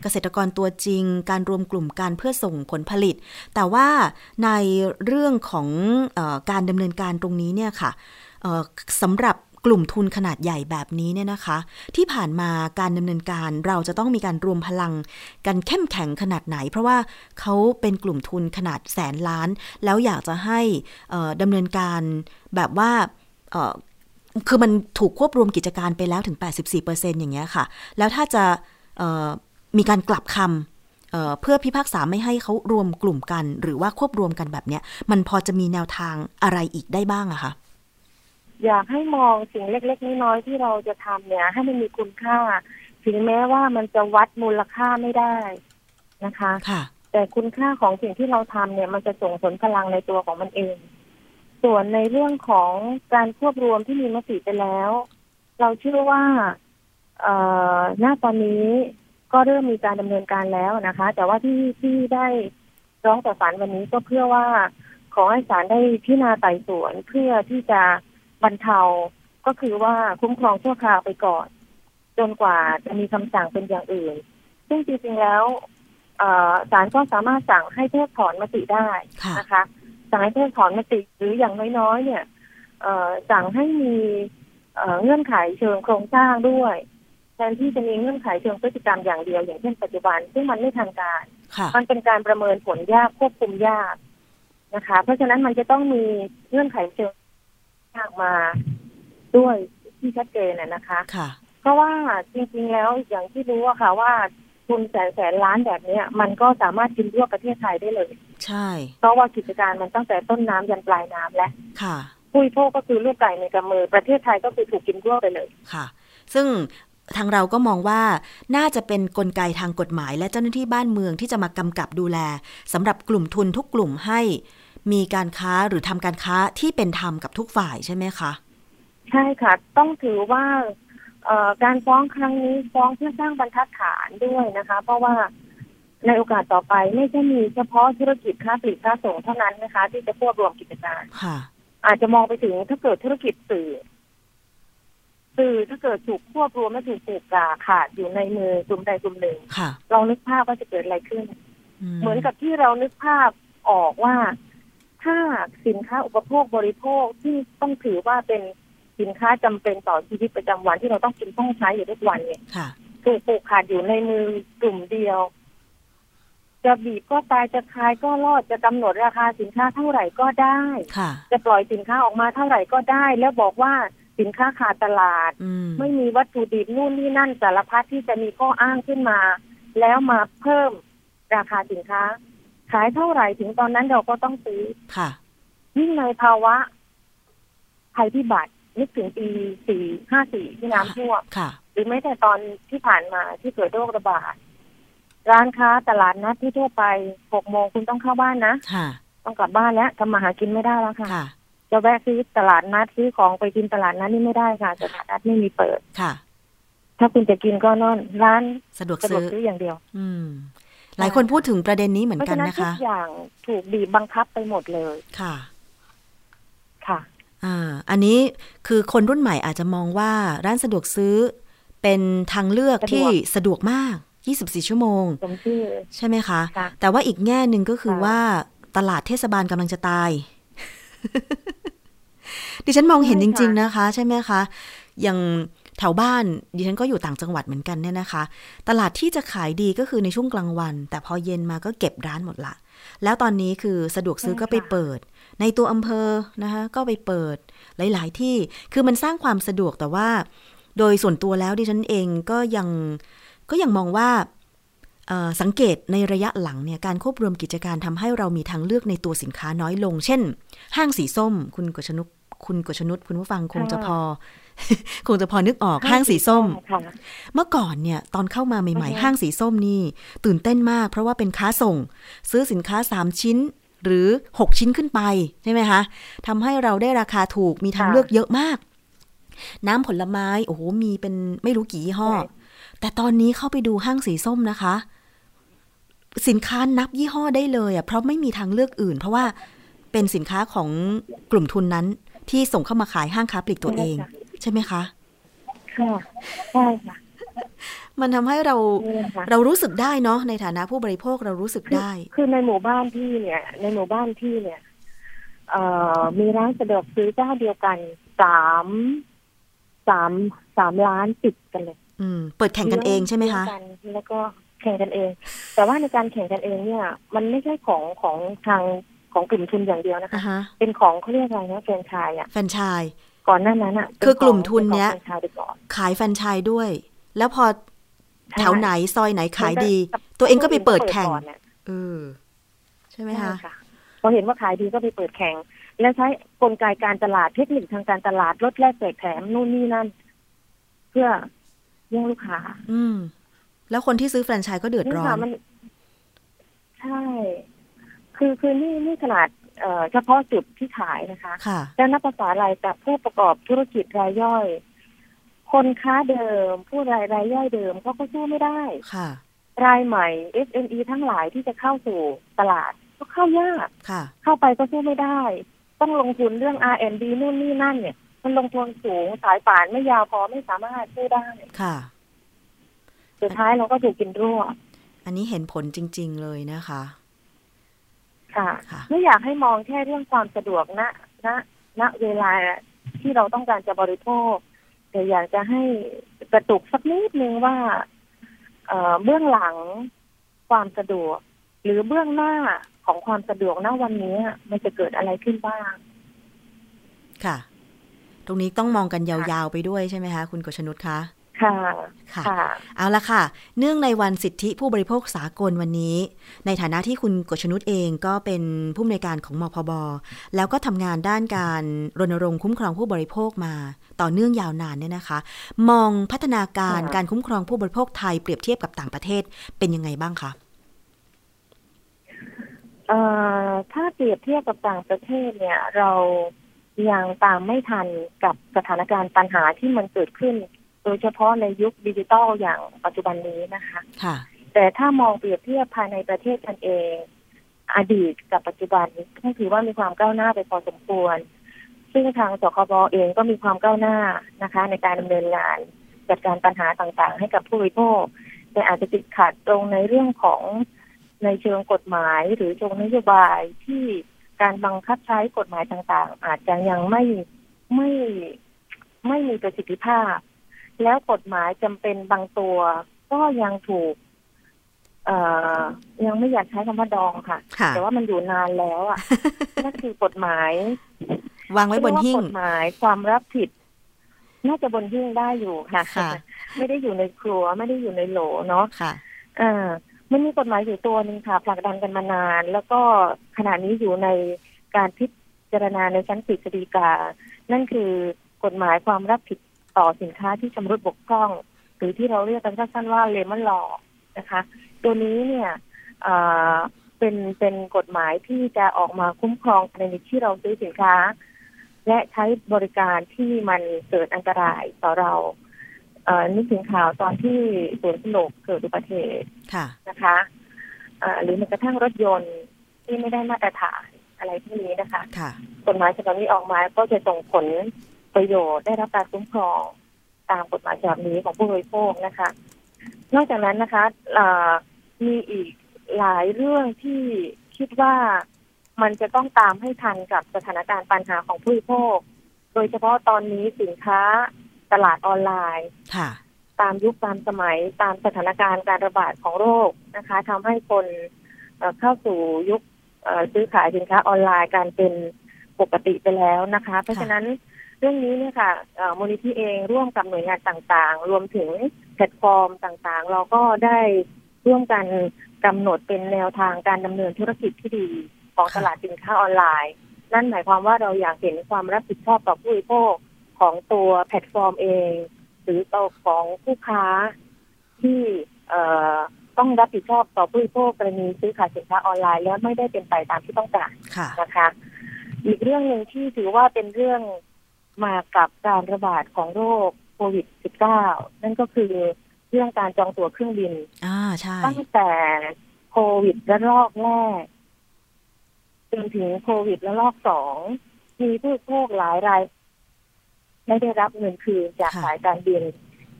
เกษตรกรตัวจริงการรวมกลุ่มกันเพื่อส่งผลผลิตแต่ว่าในเรื่องของเอ่อการดำเนินการตรงนี้เนี่ยค่ะเอ่อสำหรับกลุ่มทุนขนาดใหญ่แบบนี้เนี่ยนะคะที่ผ่านมาการดำเนินการเราจะต้องมีการรวมพลังกันเข้มแข็งขนาดไหนเพราะว่าเขาเป็นกลุ่มทุนขนาดแสนล้านแล้วอยากจะให้ดำเนินการแบบว่าคือมันถูกควบรวมกิจการไปแล้วถึง แปดสิบสี่เปอร์เซ็นต์ อย่างเงี้ยค่ะแล้วถ้าจะมีการกลับคำ เอ่อ เพื่อพิพากษาไม่ให้เขารวมกลุ่มกันหรือว่าควบรวมกันแบบเนี้ยมันพอจะมีแนวทางอะไรอีกได้บ้างอะคะอยากให้มองสิ่งเล็กๆน้อยๆที่เราจะทำเนี่ยให้มันมีคุณค่าถึงแม้ว่ามันจะวัดมูลค่าไม่ได้นะคะแต่คุณค่าของสิ่งที่เราทำเนี่ยมันจะส่งผลพลังในตัวของมันเองส่วนในเรื่องของการควบรวมที่มีมติไปแล้วเราเชื่อว่าเอ่อณตอนนี้ก็เริ่มมีการดำเนินการแล้วนะคะแต่ว่าที่ที่ได้ร้องต่อศาลวันนี้ก็เพื่อว่าขอให้ศาลได้พิจารณาไต่สวนเพื่อที่จะบรรเทาก็คือว่าคุ้มครองชั่วคราวไปก่อนจนกว่าจะมีคำสั่งเป็นอย่างอื่นซึ่งจริงๆแล้วศาลก็สามารถสั่งให้เพิกถอนมติได้นะคะสั่งให้เพิกถอนมติหรืออย่างน้อยๆเนี่ยสั่งให้มีเงื่อนไขเชิงโครงสร้างด้วยแทนที่จะมีเงื่อนไขเชิงพฤติกรรมอย่างเดียวอย่างเช่นปัจจุบันซึ่งมันไม่ทันการมันเป็นการประเมินผลยากควบคุมยากนะคะเพราะฉะนั้นมันจะต้องมีเงื่อนไขเชิงทางมาด้วยที่ชัดเจนน่ะนะคะเพราะว่าจริงๆแล้วอย่างที่รู้อะค่ะว่าทุนแสนแสนล้านแบบนี้มันก็สามารถกินทั่วประเทศไทยได้เลยใช่เพราะว่ากิจการมันตั้งแต่ต้นน้ำยันปลายน้ำและผู้บริโภคก็คือลูกไก่ในกำมือประเทศไทยก็คือถูกกินทั่วไปเลยค่ะซึ่งทางเราก็มองว่าน่าจะเป็นกลไกทางกฎหมายและเจ้าหน้าที่บ้านเมืองที่จะมากำกับดูแลสำหรับกลุ่มทุนทุกกลุ่มให้มีการค้าหรือทำการค้าที่เป็นธรรมกับทุกฝ่ายใช่ไหมคะใช่ค่ะต้องถือว่าการฟ้องครั้งนี้ฟ้องเพื่อสร้างบรรทัดฐานด้วยนะคะเพราะว่าในโอกาสต่อไปไม่ใช่มีเฉพาะธุรกิจค้าปลีกค้าส่งเท่านั้นนะคะที่จะควบรวมกิจการอาจจะมองไปถึงถ้าเกิดธุรกิจสื่อสื่อถ้าเกิดถูกควบรวมและถูกผูกขาดอยู่ในมือกลุ่มใดกลุ่มหนึ่งเรานึกภาพว่าจะเกิดอะไรขึ้นเหมือนกับที่เรานึกภาพออกว่าถ้าสินค้าอุปโภคบริโภคที่ต้องถือว่าเป็นสินค้าจำเป็นต่อชีวิตประจำวันที่เราต้องกินต้องใช้อยู่ทุกวันเนี่ยถูกผูกขาดอยู่ในมือกลุ่มเดียวจะบีบก็ตายจะขายก็รอดจะกำหนดราคาสินค้าเท่าไหร่ก็ได้จะปล่อยสินค้าออกมาเท่าไหร่ก็ได้แล้วบอกว่าสินค้าขาดตลาดไม่มีวัตถุดิบนู่นนี่นั่นสารพัดที่จะมีข้ออ้างขึ้นมาแล้วมาเพิ่มราคาสินค้าขายเท่าไหร่ถึงตอนนั้นเราก็ต้องซื้อยิ่งในภาวะภัยพิบัติ นึกถึงปีสี่ห้าสี่ที่น้ำท่วมหรือแม้แต่ตอนที่ผ่านมาที่เกิดโรคระบาดร้านค้าตลาดนัดที่ทั่วไปหกโมงคุณต้องเข้าบ้านนะต้องกลับบ้านแล้วทำมาหากินไม่ได้แล้วค่ะจะแวะซื้อตลาดนัดซื้อของไปกินตลาดนัดนี่ไม่ได้ค่ะตลาดนัดไม่มีเปิดถ้าคุณจะกินก็นอนร้านสะดวกซื้ออย่างเดียวหลายคนพูดถึงประเด็นนี้เหมือนกันนะคะเพราะฉะนั้นทุกอย่างถูกบีบบังคับไปหมดเลยค่ะค่ะอ่าอันนี้คือคนรุ่นใหม่อาจจะมองว่าร้านสะดวกซื้อเป็นทางเลือกที่สะดวกมากยี่สิบสี่ชั่วโมงใช่ไหมคะแต่ว่าอีกแง่นึงก็คือว่าตลาดเทศบาลกำลังจะตายดิฉันมองเห็นจริงๆนะคะใช่ไหมคะอย่างแถวบ้านดิฉันก็อยู่ต่างจังหวัดเหมือนกันเนี่ยนะคะตลาดที่จะขายดีก็คือในช่วงกลางวันแต่พอเย็นมาก็เก็บร้านหมดละแล้วตอนนี้คือสะดวกซื้อก็ไปเปิดในตัวอำเภอนะคะก็ไปเปิดหลายๆที่คือมันสร้างความสะดวกแต่ว่าโดยส่วนตัวแล้วดิฉันเองก็ยังก็ยังมองว่าสังเกตในระยะหลังเนี่ยการควบรวมกิจการทำให้เรามีทางเลือกในตัวสินค้าน้อยลงเช่นห้างสีส้มคุณกฤษณุคุณกฤษณุคุณผู้ฟังคงจะพอคงจะพอนึกออกห้างสีส้มเมื่อก่อนเนี่ยตอนเข้ามาใหม่ๆห้างสีส้มนี่ตื่นเต้นมากเพราะว่าเป็นค้าส่งซื้อสินค้าสามชิ้นหรือหกชิ้นขึ้นไปใช่ไหมคะทำให้เราได้ราคาถูกมีทางเลือกเยอะมากน้ำผลไม้โอ้โหมีเป็นไม่รู้กี่ยี่ห้อแต่ตอนนี้เข้าไปดูห้างสีส้มนะคะสินค้านับยี่ห้อได้เลยอ่ะเพราะไม่มีทางเลือกอื่นเพราะว่าเป็นสินค้าของกลุ่มทุนนั้นที่ส่งเข้ามาขายห้างค้าปลีกตัวเองใช่ไหมคะค่ะใช่ค่ะมันทำให้เราเรารู้สึกได้เนาะในฐานะผู้บริโภคเรารู้สึกได้คือในหมู่บ้านพี่เนี่ยในหมู่บ้านพี่เนี่ยเอ่อมีร้านสะดวกซื้อเจ้าเดียวกันสามสามสามร้านติดกันเลยอืมเปิดแข่งกันเองใช่ไหมคะแล้วก็แข่งกันเองแต่ว่าในการแข่งกันเองเนี่ยมันไม่ใช่ของของทางของกลุ่มทุนอย่างเดียวนะคะ uh-huh. เป็นของเขาเรียกอะไรนะแฟรนไชส์อ่ะแฟรนไชส์ก่อนหน้านั้นอ่ะคือกลุ่มทุนเนี้ยขายแฟรนไชส์ด้วยแล้วพอแถวไหนซอยไหนขายดีตัวเองก็ไปเปิดแข่งเออใช่ไหมคะพอเห็นว่าขายดีก็ไปเปิดแข่งแล้วใช้กลไกการตลาดเทคนิคทางการตลาดลดแลกแจกแถมนู่นนี่นั่นเพื่อเลี้ยงลูกค้าอืมแล้วคนที่ซื้อแฟรนไชส์ก็เดือดร้อนใช่คือคือนี่นี่ขนาดเฉพาะจุดที่ขายนะคะแล้วนับภาษาอะไรกับผู้ประกอบธุรกิจรายย่อยคนค้าเดิมผู้รายรายย่อยเดิมเขาก็สู้ไม่ได้รายใหม่ เอส เอ็ม อี ทั้งหลายที่จะเข้าสู่ตลาดก็เข้ายากเข้าไปก็สู้ไม่ได้ต้องลงทุนเรื่อง อาร์ แอนด์ ดี นู่นนี่นั่นเนี่ยมันลงทุนสูงสายป่านไม่ยาวพอไม่สามารถสู้ได้สุดท้ายเราก็ถูกกินรวบอันนี้เห็นผลจริงๆเลยนะคะค่ะไม่อยากให้มองแค่เรื่องความสะดวกณ ณ ณ เวลาที่เราต้องการจะบริโภคแต่อยากจะให้กระตุกสักนิดนึงว่าเอ่อเบื้องหลังความสะดวกหรือเบื้องหน้าของความสะดวกณวันนี้มันจะเกิดอะไรขึ้นบ้างค่ะตรงนี้ต้องมองกันยาวๆไปด้วยใช่ไหมคะคุณกชนุชคะค่ะค่ะเอาละค่ะเนื่องในวันสิทธิผู้บริโภคสากลวันนี้ในฐานะที่คุณกฤษณุชเองก็เป็นผู้อำนวยการของมพบแล้วก็ทำงานด้านการรณรงค์คุ้มครองผู้บริโภคมาต่อเนื่องยาวนานเนี่ยนะคะมองพัฒนาการการคุ้มครองผู้บริโภคไทยเปรียบเทียบกับต่างประเทศเป็นยังไงบ้างคะเอ่อถ้าเปรียบเทียบกับต่างประเทศเนี่ยเรายังตามไม่ทันกับสถานการณ์ปัญหาที่มันเกิดขึ้นโดยเฉพาะในยุคดิจิทัลอย่างปัจจุบันนี้นะคะแต่ถ้ามองเปรียบเทียบภายในประเทศกันเองอดีตกับปัจจุบันก็ถือว่ามีความก้าวหน้าไปพอสมควรซึ่งทางสคบเองก็มีความก้าวหน้านะคะในการดำเนินงานจัดการปัญหาต่างๆให้กับผู้บริโภคแต่อาจจะติดขัดตรงในเรื่องของในเชิงกฎหมายหรือเชิงนโยบายที่การบังคับใช้กฎหมายต่างๆอาจจะยังไม่ไม่ไม่มีประสิทธิภาพแล้วกฎหมายจำเป็นบางตัวก็ยังถูกเอ่อยังไม่อยากใช้คำว่าดองค่ะแต่ว่ามันอยู่นานแล้วอ่ะนั่นคือกฎหมายวางไว้บนหิ้งกฎหมายความรับผิดน่าจะบนหิ้งได้อยู่ค่ะไม่ได้อยู่ในครัวไม่ได้อยู่ในโหลเนาะเอ่อมันมีกฎหมายอยู่ตัวนึงค่ะผลักดันกันมานานแล้วก็ขณะนี้อยู่ในการพิจารณาในชั้นกฤษฎีกานั่นคือก กฎหมายความรับผิดต่อสินค้าที่ชำรุดบกพร่องหรือที่เราเรียกกันสั้นๆว่าเลมอนลอว์นะคะตัวนี้เนี่ยเป็นเป็นกฎหมายที่จะออกมาคุ้มครองในที่เราซื้อสินค้าและใช้บริการที่มันเกิดอันตรายต่อเรานึกถึงข่าวตอนที่สวนสนุกเกิดอุบัติเหตุนะคะหรือแม้กระทั่งรถยนต์ที่ไม่ได้มาตรฐานอะไรพวกนี้นะคะกฎหมายฉบับนี้ออกมาก็จะส่งผลประโยชน์ได้รับการคุ้มครองตามกฎหมายฉบับนี้ของผู้บริโภคนะคะนอกจากนั้นนะคะมีอีกหลายเรื่องที่คิดว่ามันจะต้องตามให้ทันกับสถานการณ์ปัญหาของผู้บริโภคโดยเฉพาะตอนนี้สินค้าตลาดออนไลน์ตามยุคตามสมัยตามสถานการณ์การระบาดของโรคนะคะทำให้คนเข้าสู่ยุคซื้อขายสินค้าออนไลน์การเป็นปกติไปแล้วนะคะเพราะฉะนั้นเรื่องนี้เนี่ยค่ะมูลนิธิเองร่วมกับหน่วยงานต่างๆรวมถึงแพลตฟอร์มต่างๆเราก็ได้ร่วมกันกำหนดเป็นแนวทางการดำเนินธุรกิจที่ดีของตลาดสินค้าออนไลน์นั่นหมายความว่าเราอยากเห็นความรับผิดชอบต่อผู้บริโภคของตัวแพลตฟอร์มเองหรือตัวของผู้ค้าที่ต้องรับผิดชอบต่อผู้บริโภคกรณีซื้อขายสินค้าออนไลน์แล้วไม่ได้เป็นไปตามที่ต้องการนะคะอีกเรื่องหนึ่งที่ถือว่าเป็นเรื่องมากับการระบาดของโรคโควิด สิบเก้า นั่นก็คือเรื่องการจองตั๋วเครื่องบินอ่าใช่ตั้งแต่โควิดระลอกแรกจนถึงโควิดระลอกสองมีผู้บริโภคหลายรายไม่ได้รับเงินคืนจากสายการบิน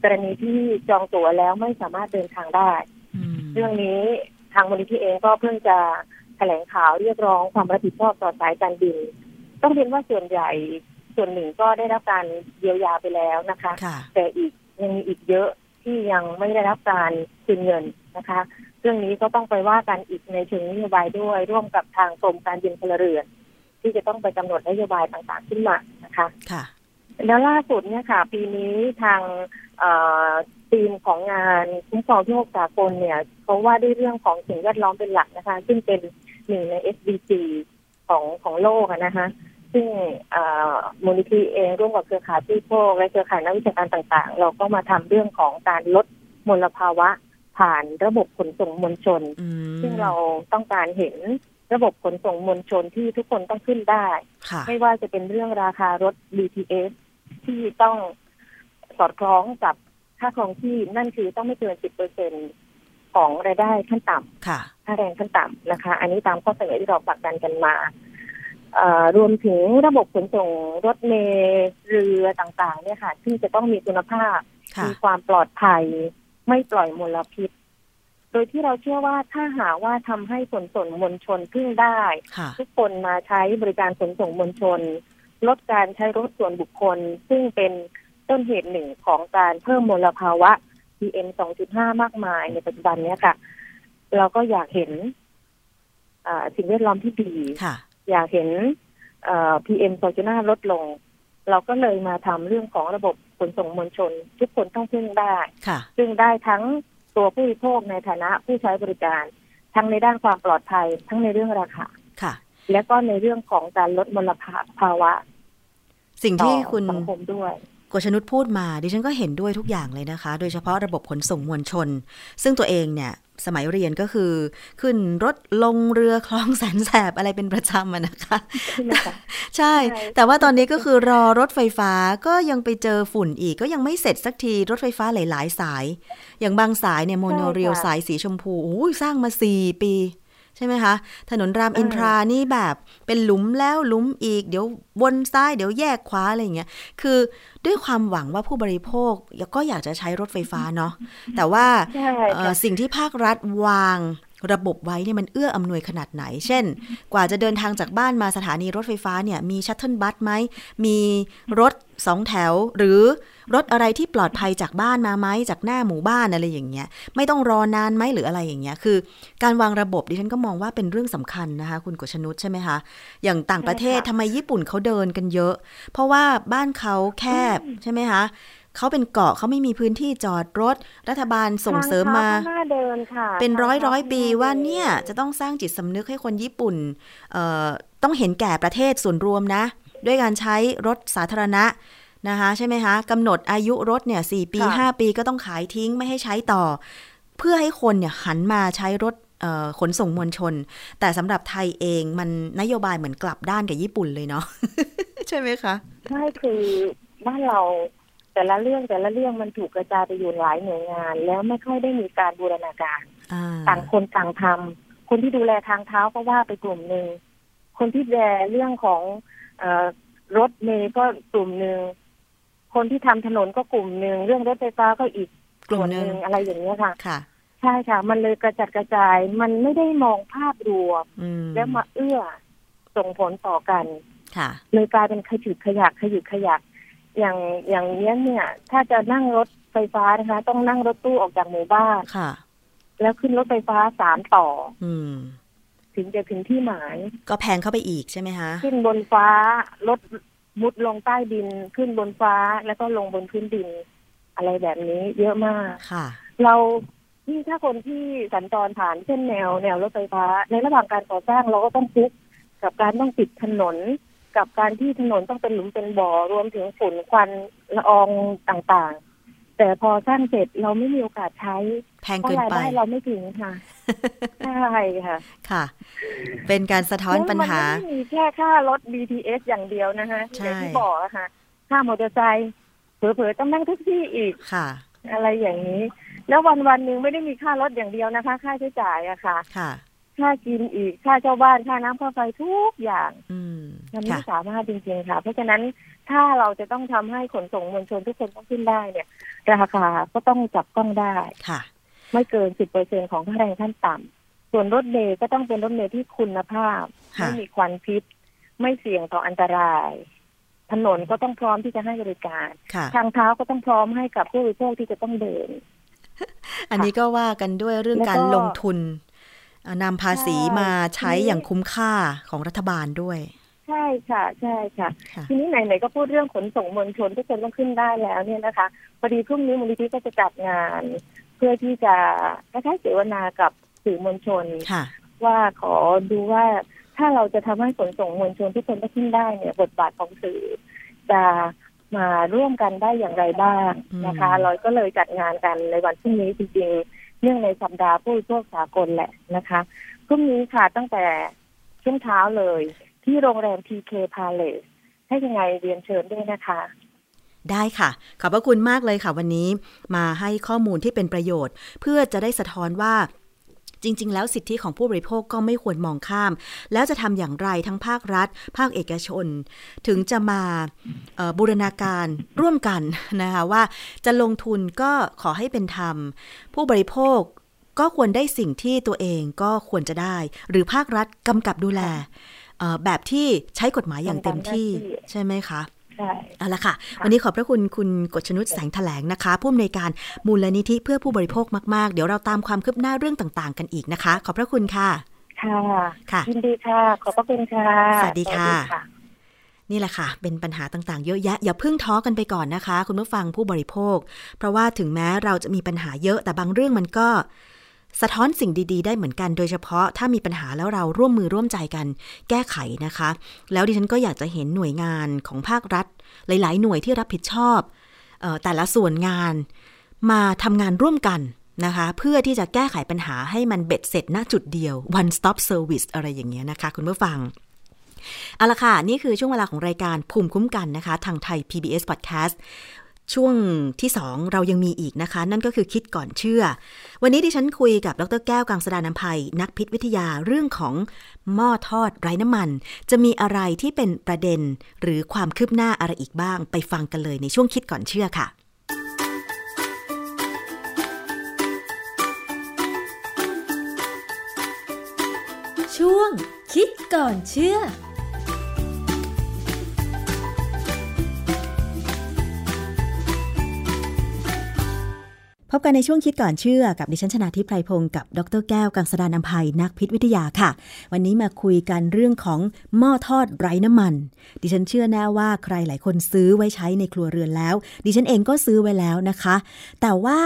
กรณีที่จองตั๋วแล้วไม่สามารถเดินทางได้เรื่องนี้ทางมูลนิธิเองก็เพิ่งจะแถลงข่าวเรียกร้องความรับผิดชอบต่อสายการบินต้องเรียนว่าส่วนใหญ่ส่วนหนึ่งก็ได้รับการเยียวยาไปแล้วนะคะแต่อีกยังมีอีกเยอะที่ยังไม่ได้รับการคืนเงินนะคะเรื่องนี้ก็ต้องไปว่ากันอีกในเชิงนโยบายด้วยร่วมกับทางกรมการบินพลเรือนที่จะต้องไปกำหนดนโยบายต่างๆขึ้นมานะคะแล้วล่าสุดเนี่ยค่ะปีนี้ทางทีมของงานคุ้มครองผู้บริโภคสากลเนี่ยเขาว่าด้วยเรื่องของสิ่งแวดล้อมเป็นหลักนะคะซึ่งเป็นหนึ่งใน เอส ดี จี ของของโลกนะคะซึ่งมูลนิธิเองร่วมกับเครือข่ายผู้บริโภคและเครือข่ายนักวิชาการต่างๆเราก็มาทำเรื่องของการลดมลภาวะผ่านระบบขนส่งมวลชนซึ่งเราต้องการเห็นระบบขนส่งมวลชนที่ทุกคนต้องขึ้นได้ไม่ว่าจะเป็นเรื่องราคารถ บี ที เอส ที่ต้องสอดคล้องกับค่าครองชีพนั่นคือต้องไม่เกิน สิบเปอร์เซ็นต์ ของรายได้ขั้นต่ำค่าแรงขั้นต่ำนะคะอันนี้ตามข้อเสนอที่เราผลักดันกันมารวมถึงระบบขนส่งรถเมล์เรือต่างๆเนี่ยค่ะที่จะต้องมีคุณภาพมีความปลอดภัยไม่ปล่อยมลพิษโดยที่เราเชื่อว่าถ้าหาว่าทำให้ขนส่งมวลชนพึ่งได้ทุกคนมาใช้บริการขนส่งมวลชนลดการใช้รถส่วนบุคคลซึ่งเป็นต้นเหตุหนึ่งของการเพิ่มมลภาวะ พี เอ็ม สองจุดห้า มากมายในปัจจุบันนี้ค่ะเราก็อยากเห็นสิ่งแวดล้อมที่ดีอยากเห็น พี เอ็ม สองจุดห้า ลดลงเราก็เลยมาทำเรื่องของระบบขนส่งมวลชนทุกคนต้องพึ่งได้ซึ่งได้ทั้งตัวผู้บริโภคในฐานะผู้ใช้บริการทั้งในด้านความปลอดภัยทั้งในเรื่องราคาและก็ในเรื่องของการลดมลภาวะสิ่งที่คุณสังคมด้วยกฤษณุชพูดมาดิฉันก็เห็นด้วยทุกอย่างเลยนะคะโดยเฉพาะระบบขนส่งมวลชนซึ่งตัวเองเนี่ยสมัยเรียนก็คือขึ้นรถลงเรือคลองแสนแสบอะไรเป็นประจำนะคะใช่แต่ว่าตอนนี้ก็คือรอรถไฟฟ้าก็ยังไปเจอฝุ่นอีกก็ยังไม่เสร็จสักทีรถไฟฟ้าหลายๆสายอย่างบางสายเนี่ยโมโนเรลสายสีชมพูโอ้ยสร้างมาสี่ปีใช่ไหมคะถนนรามอินทรานี่แบบเป็นหลุมแล้วหลุมอีกเดี๋ยววนซ้ายเดี๋ยวแยกขวาอะไรอย่างเงี้ยคือด้วยความหวังว่าผู้บริโภคก็อยากจะใช้รถไฟฟ้าเนาะแต่ว่าสิ่งที่ภาครัฐวางระบบไว้เนี่ยมันเอื้ออำนวยขนาดไหนเช่นกว่าจะเดินทางจากบ้านมาสถานีรถไฟฟ้าเนี่ยมีชัตเทิลบัสไหมมีรถสองแถวหรือรถอะไรที่ปลอดภัยจากบ้านมาไหมจากหน้าหมู่บ้านอะไรอย่างเงี้ยไม่ต้องรอนานไหมหรืออะไรอย่างเงี้ยคือการวางระบบดิฉันก็มองว่าเป็นเรื่องสำคัญนะคะคุณกฤษณุชใช่ไหมคะอย่างต่างประเทศทำไมญี่ปุ่นเขาเดินกันเยอะเพราะว่าบ้านเขาแคบใช่ไหมคะเขาเป็นเกาะเขาไม่มีพื้นที่จอดรถรัฐบาลส่งเสริมมาเป็นร้อยร้อยปีว่าเนี่ยจะต้องสร้างจิตสำนึกให้คนญี่ปุ่นต้องเห็นแก่ประเทศส่วนรวมนะด้วยการใช้รถสาธารณะ นะคะใช่ไหมคะกำหนดอายุรถเนี่ยสี่ปีห้าปีก็ต้องขายทิ้งไม่ให้ใช้ต่อเพื่อให้คนเนี่ยหันมาใช้รถขนส่งมวลชนแต่สำหรับไทยเองมันนโยบายเหมือนกลับด้านกับญี่ปุ่นเลยเนาะ ใช่ไหมคะใช่คือบ้านเราแต่ละเรื่องแต่ละเรื่องมันถูกกระจายไปอยู่หลายหน่วยงานแล้วไม่ค่อยได้มีการบูรณาการต่างคนต่างทำคนที่ดูแลทางเท้าก็ว่าไปกลุ่มนึงคนที่ดูแลเรื่องของรถเมล์ก็กลุ่มนึงคนที่ทำถนนก็กลุ่มนึงเรื่องรถไฟฟ้าก็อีกกลุ่มนึงอะไรอย่างเงี้ยค่ะค่ะใช่ค่ะมันเลยกระจัดกระจายมันไม่ได้มองภาพรวมแล้วมาเอื้อส่งผลต่อกันเลยกลายเป็นขยุกขยักขยุกขยักอย่างอย่างเนี้ยเนี่ยถ้าจะนั่งรถไฟฟ้านะคะต้องนั่งรถตู้ออกจากหมู่บ้านแล้วขึ้นรถไฟฟ้าสามต่อถึงจะถึงที่หมายก็แพงเข้าไปอีกใช่ไหมคะขึ้นบนฟ้ารถมุดลงใต้ดินขึ้นบนฟ้าแล้วก็ลงบนพื้นดินอะไรแบบนี้เยอะมากเราที่ถ้าคนที่สัญจรผ่านเส้นแนวแนวรถไฟฟ้าในระหว่างการก่อสร้างเราก็ต้องคุกกับการต้องปิดถนนกับการที่ถนนต้องเป็นหลุมเป็นบ่อรวมถึงฝุ่นควันละอองต่างๆแต่พอสร้างเสร็จเราไม่มีโอกาสใช้เพราะรายได้เราไม่ถึงค่ะใช่ค่ะค่ะเป็นการสะท้อนปัญหามันไม่มีแค่ค่ารถ บี ที เอส อย่างเดียวนะคะอย่างที่บอกนะคะค่ามอเตอร์ไซค์เผลอๆต้องนั่งแท็กซี่อีกค่ะอะไรอย่างนี้แล้ววันวันหนึ่งไม่ได้มีค่ารถอย่างเดียวนะคะค่าใช้จ่ายอะค่ะค่ากินอีกค่าเช่าบ้านค่าน้ำค่าไฟทุกอย่างมันไม่สามารถจริงๆค่ะเพราะฉะนั้นถ้าเราจะต้องทำให้ขนส่งมวลชนทุกคนต้องขึ้นได้เนี่ยราคาก็ต้องจับต้องได้ไม่เกิน สิบเปอร์เซ็นต์ ของค่าแรงขั้นต่ำส่วนรถเมล์ก็ต้องเป็นรถเมล์ที่คุณภาพไม่มีควันพิษไม่เสี่ยงต่ออันตรายถนนก็ต้องพร้อมที่จะให้บริการทางเท้าก็ต้องพร้อมให้กับผู้บริโภคที่จะต้องเดินอันนี้ก็ว่ากันด้วยเรื่องการลงทุนนำภาษีมาใช้อย่างคุ้มค่าของรัฐบาลด้วยใช่ค่ะใช่ค่ะทีนี้ไหนๆก็พูดเรื่องขนส่งมวลชนทุกคนต้องขึ้นได้แล้วเนี่ยนะคะพอดีพรุ่งนี้มูลนิธิก็จะจัดงานเพื่อที่จะคล้ายๆเสวนากับสื่อมวลชนว่าขอดูว่าถ้าเราจะทำให้ขนส่งมวลชนทุกคนต้องขึ้นได้เนี่ยบทบาทของสื่อจะมาร่วมกันได้อย่างไรบ้างนะคะเราก็เลยจัดงานกันในวันพรุ่งนี้จริงๆเนื่องในสัปดาห์ผู้บริโภคสากลแหละนะคะพรุ่งนี้ค่ะตั้งแต่ช่วงเช้าเลยที่โรงแรม พี เค Palace ให้ยังไงเรียนเชิญด้วยนะคะได้ค่ะขอบพระคุณมากเลยค่ะวันนี้มาให้ข้อมูลที่เป็นประโยชน์เพื่อจะได้สะท้อนว่าจริงๆแล้วสิทธิของผู้บริโภคก็ไม่ควรมองข้ามแล้วจะทำอย่างไรทั้งภาครัฐภาคเอกชนถึงจะมาบูรณาการร่วมกันนะคะว่าจะลงทุนก็ขอให้เป็นธรรมผู้บริโภคก็ควรได้สิ่งที่ตัวเองก็ควรจะได้หรือภาครัฐกำกับดูแลแบบที่ใช้กฎหมายอย่างเต็มที่ใช่ไหมคะเอาละค่ะวันนี้ขอบพระคุณคุณกฤษณุชแสงแถลงนะคะผู้อำนวยการมูลนิธิเพื่อผู้บริโภคมากๆเดี๋ยวเราตามความคืบหน้าเรื่องต่างๆกันอีกนะคะขอบพระคุณค่ะค่ะค่ะยินดีค่ะขอบพระคุณค่ะสวัสดีค่ะนี่แหละค่ะเป็นปัญหาต่างๆเยอะแยะอย่าเพิ่งท้อกันไปก่อนนะคะคุณผู้ฟังผู้บริโภคเพราะว่าถึงแม้เราจะมีปัญหาเยอะแต่บางเรื่องมันก็สะท้อนสิ่งดีๆได้เหมือนกันโดยเฉพาะถ้ามีปัญหาแล้วเราร่วมมือร่วมใจกันแก้ไขนะคะแล้วดิฉันก็อยากจะเห็นหน่วยงานของภาครัฐหลายๆหน่วยที่รับผิดชอบเอ่อแต่ละส่วนงานมาทำงานร่วมกันนะคะเพื่อที่จะแก้ไขปัญหาให้มันเบ็ดเสร็จณจุดเดียว one stop service อะไรอย่างเงี้ยนะคะคุณผู้ฟังเอาละค่ะนี่คือช่วงเวลาของรายการภูมิคุ้มกันนะคะทางไทย พี บี เอส Podcastช่วงที่สองเรายังมีอีกนะคะนั่นก็คือคิดก่อนเชื่อวันนี้ดิฉันคุยกับดร.แก้วกังสดานัมภัยนักพิษวิทยาเรื่องของหม้อทอดไร้น้ำมันจะมีอะไรที่เป็นประเด็นหรือความคืบหน้าอะไรอีกบ้างไปฟังกันเลยในช่วงคิดก่อนเชื่อค่ะช่วงคิดก่อนเชื่อพบกันในช่วงคิดก่อนเชื่อกับดิฉันชนาธิปไพรพงศ์กับดร.แก้วกังสดานัมภัยนักพิษวิทยาค่ะวันนี้มาคุยกันเรื่องของหม้อทอดไร้น้ำมันดิฉันเชื่อแน่ว่าใครหลายคนซื้อไว้ใช้ในครัวเรือนแล้วดิฉันเองก็ซื้อไว้แล้วนะคะแต่ว่า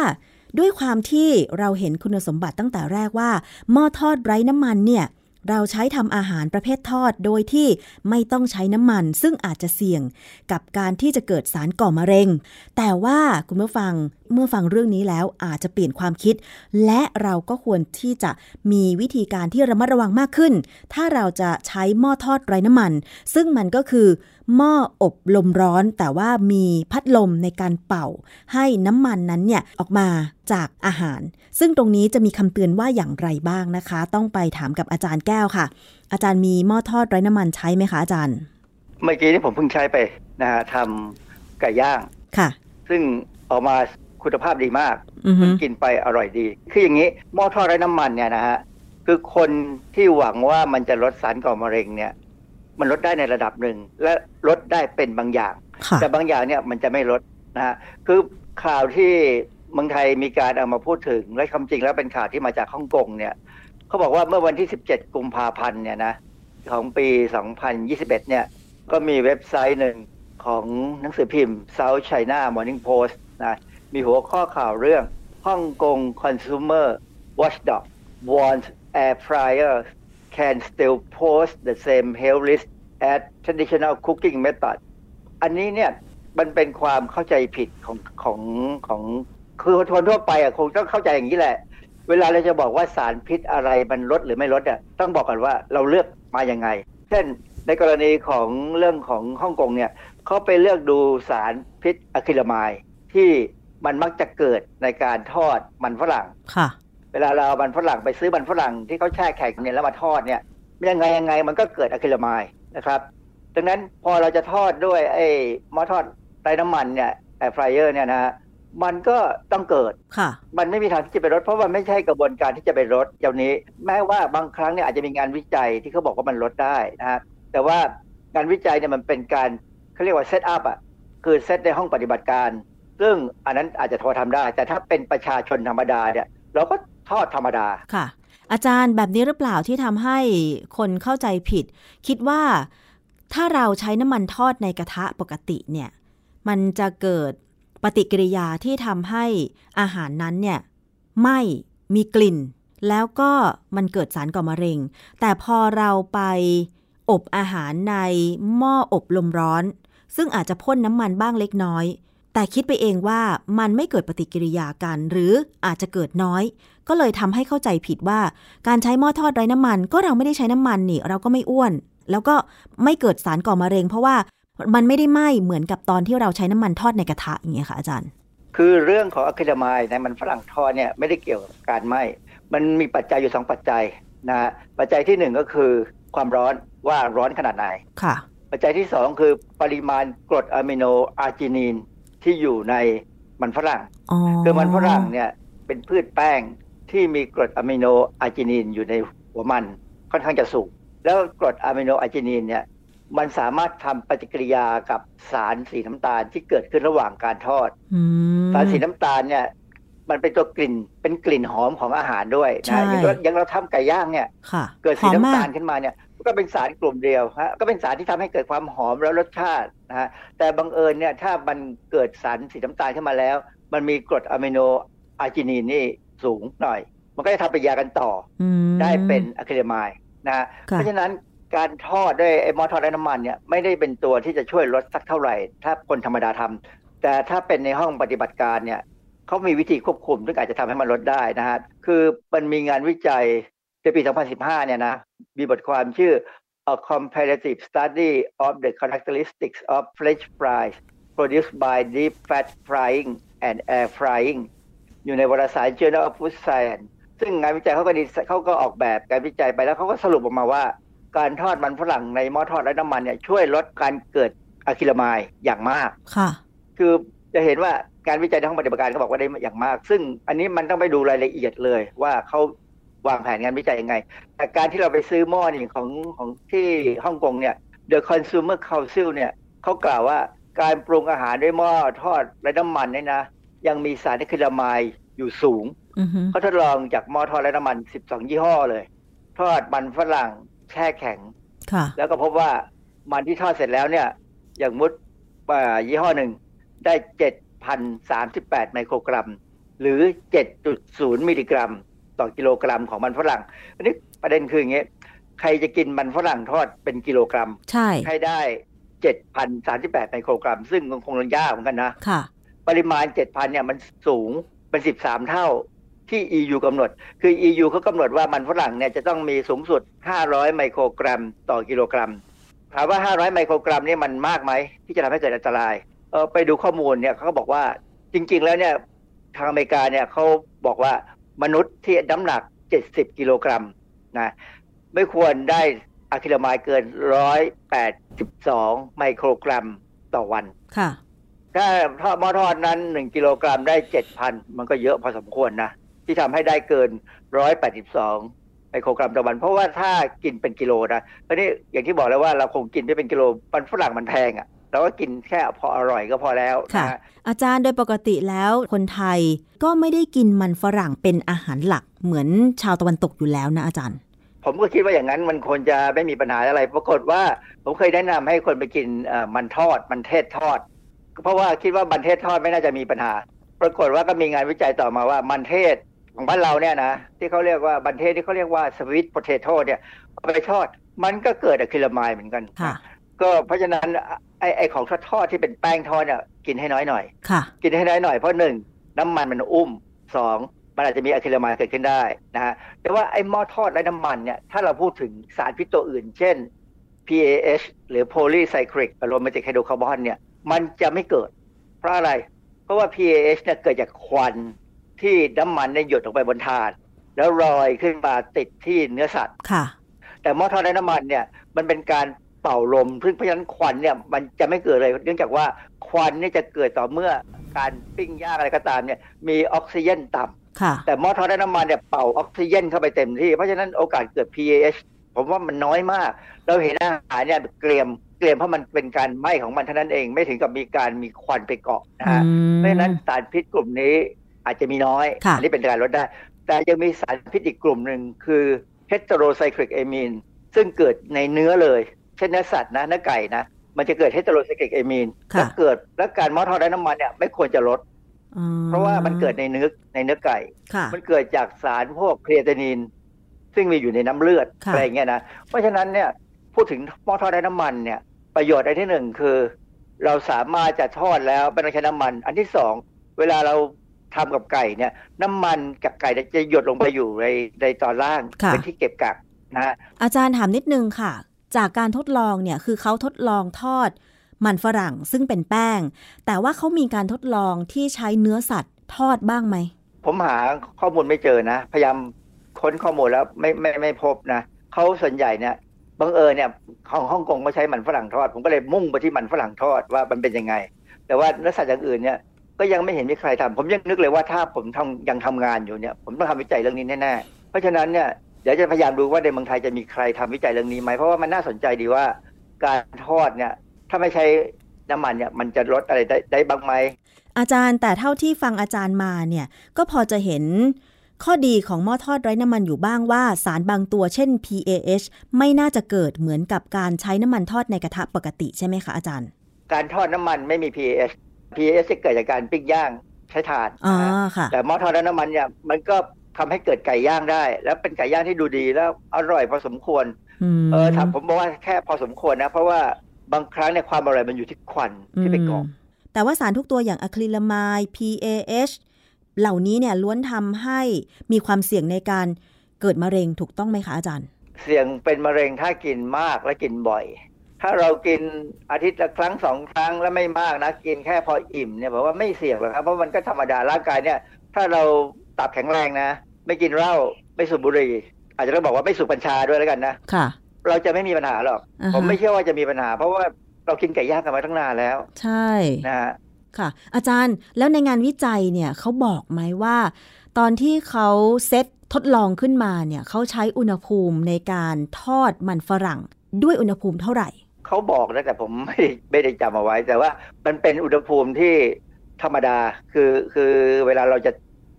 ด้วยความที่เราเห็นคุณสมบัติตั้งแต่แรกว่าหม้อทอดไร้น้ำมันเนี่ย เราใช้ทำอาหารประเภททอดโดยที่ไม่ต้องใช้น้ำมันซึ่งอาจจะเสี่ยงกับการที่จะเกิดสารก่อมะเร็งแต่ว่าคุณผู้ฟังเมื่อฟังเรื่องนี้แล้วอาจจะเปลี่ยนความคิดและเราก็ควรที่จะมีวิธีการที่ระมัดระวังมากขึ้นถ้าเราจะใช้หม้อทอดไร้น้ำมันซึ่งมันก็คือหม้ออบลมร้อนแต่ว่ามีพัดลมในการเป่าให้น้ำมันนั้นเนี่ยออกมาจากอาหารซึ่งตรงนี้จะมีคำเตือนว่าอย่างไรบ้างนะคะต้องไปถามกับอาจารย์แก้วค่ะอาจารย์มีหม้อทอดไร้น้ำมันใช้ไหมคะอาจารย์เมื่อกี้ที่ผมเพิ่งใช้ไปนะฮะทำไก่ย่างค่ะซึ่งออกมาคุณภาพดีมาก mm-hmm. กินไปอร่อยดีคืออย่างนี้หม้อทอดไร้น้ำมันเนี่ยนะฮะคือคนที่หวังว่ามันจะลดสารก่อมะเร็งเนี่ยมันลดได้ในระดับหนึ่งและลดได้เป็นบางอย่าง แต่บางอย่างเนี่ยมันจะไม่ลดนะฮะคือข่าวที่เมืองไทยมีการเอามาพูดถึงและความจริงแล้วเป็นข่าวที่มาจากฮ่องกงเนี่ยเขาบอกว่าเมื่อวันที่สิบเจ็ดกุมภาพันธ์เนี่ยนะของปีสองพันยี่สิบเอ็ดเนี่ยก็มีเว็บไซต์หนึ่งของหนังสือพิมพ์ South China Morning Post นะมีหัวข้อข่าวเรื่องฮ่องกง Consumer Watchdog warns air fryers can still pose the same health risk as traditional cooking method อันนี้เนี่ยมันเป็นความเข้าใจผิดของของของคือคนทั่วไปอ่ะคงต้องเข้าใจอย่างนี้แหละเวลาเราจะบอกว่าสารพิษอะไรมันลดหรือไม่ลดเนี่ยต้องบอกก่อนว่าเราเลือกมาอย่างไงเช่นในกรณีของเรื่องของฮ่องกงเนี่ยเขาไปเลือกดูสารพิษอะคริลามายด์ที่มันมักจะเกิดในการทอดมันฝรั่งค่ะเวลาเรามันฝรั่งไปซื้อมันฝรั่งที่เขาแช่แข็งเนี่ยแล้วมาทอดเนี่ยยังไงยังไงมันก็เกิดอะคริลามายด์นะครับดังนั้นพอเราจะทอดด้วยไอ้หม้อทอดไร้น้ำมันเนี่ยแอร์ฟรายเออร์เนี่ยนะฮะมันก็ต้องเกิดมันไม่มีทางที่จะไปลดเพราะมันไม่ใช่กระบวนการที่จะไปลดเดี๋ยวนี้แม้ว่าบางครั้งเนี่ยอาจจะมีงานวิจัยที่เขาบอกว่ามันลดได้นะฮะแต่ว่างานวิจัยเนี่ยมันเป็นการเขาเรียกว่าเซตอัพอ่ะคือเซตในห้องปฏิบัติการซึ่งอันนั้นอาจจะทอดทำได้แต่ถ้าเป็นประชาชนธรรมดาเนี่ยเราก็ทอดธรรมดาค่ะอาจารย์แบบนี้หรือเปล่าที่ทำให้คนเข้าใจผิดคิดว่าถ้าเราใช้น้ำมันทอดในกระทะปกติเนี่ยมันจะเกิดปฏิกิริยาที่ทำให้อาหารนั้นเนี่ยไหม้มีกลิ่นแล้วก็มันเกิดสารก่อมะเร็งแต่พอเราไปอบอาหารในหม้ออบลมร้อนซึ่งอาจจะพ่นน้ำมันบ้างเล็กน้อยแต่คิดไปเองว่ามันไม่เกิดปฏิกิริยากันหรืออาจจะเกิดน้อยก็เลยทำให้เข้าใจผิดว่าการใช้หม้อทอดไร้น้ำมันก็เราไม่ได้ใช้น้ำมันนี่เราก็ไม่อ้วนแล้วก็ไม่เกิดสารก่อมะเร็งเพราะว่ามันไม่ได้ไหม้เหมือนกับตอนที่เราใช้น้ำมันทอดในกระทะอย่างเงี้ยค่ะอาจารย์คือเรื่องของอะคริลามายด์ในมันฝรั่งทอดเนี่ยไม่ได้เกี่ยวกับการไหม้มันมีปัจจัยอยู่สองปัจจัยนะฮะปัจจัยที่หนึ่งก็คือความร้อนว่าร้อนขนาดไหนค่ะปัจจัยที่สองคือปริมาณกรดอะมิโนอาร์จินีนที่อยู่ในมันฝรั่งคือมันฝรั่งเนี่ยเป็นพืชแป้งที่มีกรดอะมิโนอาร์จินีนอยู่ในหัวมันค่อนข้างจะสูงแล้วกรดอะมิโนอาร์จินีนเนี่ยมันสามารถทำปฏิกิริยากับสารสีน้ำตาลที่เกิดขึ้นระหว่างการทอด hmm. สารสีน้ำตาลเนี่ยมันเป็นตัวกลิ่นเป็นกลิ่นหอมของอาหารด้วยนะอย่างเราอย่างเราทำไก่ย่างเนี่ยเกิดสีน้ำตาลขึ้นมาเนี่ยก็เป็นสารกลุ่มเดียวฮะก็เป็นสารที่ทำให้เกิดความหอมและรสชาตินะฮะแต่บังเอิญเนี่ยถ้ามันเกิดสารสีน้ำตาลขึ้นมาแล้วมันมีกรดอะมิโนอาร์จินีนนี่สูงหน่อยมันก็จะทำปฏิกิริยากันต่อ hmm. ได้เป็นอะคริลามายด์นะเพราะฉะนั้นการทอดด้วยไอ้หม้อทอดไร้น้ำมันเนี่ยไม่ได้เป็นตัวที่จะช่วยลดสักเท่าไหร่ถ้าคนธรรมดาทำแต่ถ้าเป็นในห้องปฏิบัติการเนี่ยเขามีวิธีควบคุมซึ่งอาจจะทำให้มันลดได้นะฮะคือมันมีงานวิจัยในปีสองพันสิบห้าเนี่ยนะมีบทความชื่อ A Comparative Study of the Characteristics of French Fries Produced by Deep Fat Frying and Air Frying อยู่ในวารสาร Journal of Food Science ซึ่งงานวิจัยเขาก็ดีเขาก็ออกแบบการวิจัยไปแล้วเขาก็สรุปออกมาว่าการทอดมันฝรั่งในหม้อทอดไร้น้ำมันเนี่ยช่วยลดการเกิดอะคริลามายด์อย่างมากค่ะคือจะเห็นว่าการวิจัยในห้องปฏิบัติการก็บอกว่าได้อย่างมากซึ่งอันนี้มันต้องไปดูรายละเอียดเลยว่าเขาวางแผนงานวิจัยยังไงแต่การที่เราไปซื้อหม้อนี่ของของที่ฮ่องกงเนี่ย The Consumer Council เนี่ยเขากล่าวว่าการปรุงอาหารด้วยหม้อทอดไร้น้ำมันเนี่ยนะยังมีสารอะคริลามายด์อยู่สูงเขาทดลองจากหม้อทอดไร้น้ำมันสิบสองยี่ห้อเลยทอดมันฝรั่งแช่แข็งแล้วก็พบว่ามันที่ทอดเสร็จแล้วเนี่ยอย่างมุดยี่ห้อหนึ่งได้ เจ็ดพันสามสิบแปด ไมโครกรัมหรือ เจ็ดจุดศูนย์ มิลลิกรัมต่อกิโลกรัมของมันฝรั่งอันนี้ประเด็นคืออย่างเงี้ย ใครจะกินมันฝรั่งทอดเป็นกิโลกรัมใช่ให้ได้ เจ็ดพันสามสิบแปด ไมโครกรัมซึ่งคงลดยากเหมือนกันนะค่ะปริมาณ เจ็ดพัน เนี่ยมันสูงเป็นสิบสามเท่าที่ อี ยู กำหนดคือ อี ยู เขากำหนดว่ามันฝรั่งเนี่ยจะต้องมีสูงสุดห้าร้อยไมโครกรัมต่อกิโลกรัมถามว่าห้าร้อยไมโครกรัมนี่มันมากไหมที่จะทำให้เกิดอันตรายเออไปดูข้อมูลเนี่ยเขาบอกว่าจริงๆแล้วเนี่ยทางอเมริกาเนี่ยเขาบอกว่ามนุษย์ที่น้ำหนักเจ็ดสิบกิโลกรัมนะไม่ควรได้อะคริลามายด์เกินหนึ่งร้อยแปดสิบสองไมโครกรัมต่อวันค่ะถ้าหม้อทอดนั้นหนึ่งกิโลกรัมได้ เจ็ดพัน มันก็เยอะพอสมควรนะที่ทำให้ได้เกินหนึ่งร้อยแปดสิบสองไมโครกรัมต่อวันเพราะว่าถ้ากินเป็นกิโลนะเพราะนี่อย่างที่บอกแล้วว่าเราคงกินไม่เป็นกิโลมันฝรั่งมันแพงอ่ะเราก็กินแค่พออร่อยก็พอแล้วค่ะอาจารย์โดยปกติแล้วคนไทยก็ไม่ได้กินมันฝรั่งเป็นอาหารหลักเหมือนชาวตะวันตกอยู่แล้วนะอาจารย์ผมก็คิดว่าอย่างนั้นมันควรจะไม่มีปัญหาอะไรปรากฏว่าผมเคยแนะนำให้คนไปกินมันทอดมันเทศทอดเพราะว่าคิดว่ามันเทศทอดไม่น่าจะมีปัญหาปรากฏว่าก็มีงานวิจัยต่อมาว่ามันเทศของบ้านเราเนี่ยนะที่เขาเรียกว่ามันเทศที่เขาเรียกว่าสวิตโพเทโต้เนี่ยเอาไปทอดมันก็เกิดอะคริลามายด์เหมือนกันก็เพราะฉะนั้นไอ้ไอ้ของทอดที่เป็นแป้งทอดเนี่ยกินให้น้อยหน่อยกินให้น้อยหน่อยเพราะหนึ่งน้ำมันมันอุ้มสองมันอาจจะมีอะคริลามายด์เกิดขึ้นได้นะฮะแต่ว่าไอ้หม้อทอดไร้น้ำมันเนี่ยถ้าเราพูดถึงสารพิษตัวอื่นเช่น พี เอ เอช หรือ polycyclic aromatic hydrocarbon เนี่ยมันจะไม่เกิดเพราะอะไรเพราะว่า พี เอ เอช เนี่ยเกิดจากควันที่น้ำมันได้หยดออกไปบนถาดแล้วลอยขึ้นมาติดที่เนื้อสัตว์ค่ะแต่หม้อทอดไร้น้ำมันเนี่ยมันเป็นการเป่าลมซึ่งเพราะฉะนั้นควันเนี่ยมันจะไม่เกิดเลยเนื่องจากว่าควันเนี่ยจะเกิดต่อเมื่อการปิ้งย่างอะไรก็ตามเนี่ยมีออกซิเจนต่ำแต่หม้อทอดไร้น้ำมันเนี่ยเป่าออกซิเจนเข้าไปเต็มที่เพราะฉะนั้นโอกาสเกิด พี เอ เอช ผมว่ามันน้อยมากเราเห็นอาหารเนี่ยเกรียมเกรียมเพราะมันเป็นการไหม้ของมันเท่านั้นเองไม่ถึงกับมีการมีควันไปเกาะนะฮะเพราะฉะนั้นสารพิษกลุ่มนี้อาจจะมีน้อยอันนี้เป็นการลดได้แต่ยังมีสารพิษอีกกลุ่มนึงคือเฮเตโรไซคลิกอะมีนซึ่งเกิดในเนื้อเลยเช่นเนื้อสัตว์นะเนื้อไก่นะมันจะเกิดเฮเตโรไซคลิกอะมีนถ้าเกิดและการหม้อทอดไร้น้ำมันเนี่ยไม่ควรจะลดเพราะว่ามันเกิดในเนื้อในเนื้อไก่มันเกิดจากสารพวกครีเอตินินซึ่งมีอยู่ในน้ำเลือดอะไรอย่างเงี้ยนะเพราะฉะนั้นเนี่ยพูดถึงหม้อทอดไร้น้ำมันเนี่ยประโยชน์อันที่หนึ่งคือเราสามารถจะทอดแล้วไม่ต้องใช้น้ำมันอันที่สองเวลาเราทำกับไก่เนี่ยน้ำมันกับไก่จะหยดลงไปอยู่ในในตอนล่างเป็นที่เก็บกักนะอาจารย์ถามนิดนึงค่ะจากการทดลองเนี่ยคือเขาทดลองทอดมันฝรั่งซึ่งเป็นแป้งแต่ว่าเขามีการทดลองที่ใช้เนื้อสัตว์ทอดบ้างไหมผมหาข้อมูลไม่เจอนะพยายามค้นข้อมูลแล้วไม่ไม่ไม่พบนะเขาส่วนใหญ่เนี่ยบังเอิญเนี่ยของฮ่องกงเขาใช้มันฝรั่งทอดผมก็เลยมุ่งไปที่มันฝรั่งทอดว่ามันเป็นยังไงแต่ว่าเนื้อสัตว์อย่างอื่นเนี่ยก็ยังไม่เห็นมีใครทำผมยังนึกเลยว่าถ้าผมทำยังทำงานอยู่เนี่ยผมต้องทำวิจัยเรื่องนี้แน่ๆเพราะฉะนั้นเนี่ยเดี๋ยวจะพยายามดูว่าในเมืองไทยจะมีใครทำวิจัยเรื่องนี้ไหมเพราะว่ามันน่าสนใจดีว่าการทอดเนี่ยถ้าไม่ใช้น้ำมันเนี่ยมันจะลดอะไรได้ได้บ้างไหมอาจารย์แต่เท่าที่ฟังอาจารย์มาเนี่ยก็พอจะเห็นข้อดีของหม้อทอดไร้น้ำมันอยู่บ้างว่าสารบางตัวเช่น พี เอ เอช ไม่น่าจะเกิดเหมือนกับการใช้น้ำมันทอดในกระทะปกติใช่ไหมคะอาจารย์การทอดน้ำมันไม่มี พี เอ เอชพี เอ เอช เกิดจากการปิ้งย่างใช้ถ่านแต่หม้อทอดไร้น้ำมันเนี่ยมันก็ทำให้เกิดไก่ย่างได้แล้วเป็นไก่ย่างที่ดูดีแล้วอร่อยพอสมควรเออถามผมบอกว่าแค่พอสมควรนะเพราะว่าบางครั้งในความอร่อยมันอยู่ที่ควันที่ไปกองแต่ว่าสารทุกตัวอย่างอะคริลามายด์ พี เอ เอช เหล่านี้เนี่ยล้วนทำให้มีความเสี่ยงในการเกิดมะเร็งถูกต้องไหมคะอาจารย์เสี่ยงเป็นมะเร็งถ้ากินมากและกินบ่อยถ้าเรากินอาทิตย์ละครั้งสองครั้งแล้วไม่มากนะกินแค่พออิ่มเนี่ยบอกว่าไม่เสี่ยงหรอกครับเพราะมันก็ธรรมดาร่างกายเนี่ยถ้าเราตับแข็งแรงนะไม่กินเหล้าไม่สูบบุหรี่อาจจะต้องบอกว่าไม่สูบกัญชาด้วยแล้วกันนะค่ะเราจะไม่มีปัญหาหรอก uh-huh. ผมไม่เชื่อว่าจะมีปัญหาเพราะว่าเรากินไก่ย่างกันมาตั้งนานแล้วใช่นะฮะค่ะอาจารย์แล้วในงานวิจัยเนี่ยเขาบอกไหมว่าตอนที่เขาเซตทดลองขึ้นมาเนี่ยเขาใช้อุณหภูมิในการทอดมันฝรั่งด้วยอุณหภูมิเท่าไหร่เขาบอกนะแต่ผมไม่ไม่ได้จำเอาไว้แต่ว่ามันเป็นอุณหภูมิที่ธรรมดาคือคือเวลาเราจะ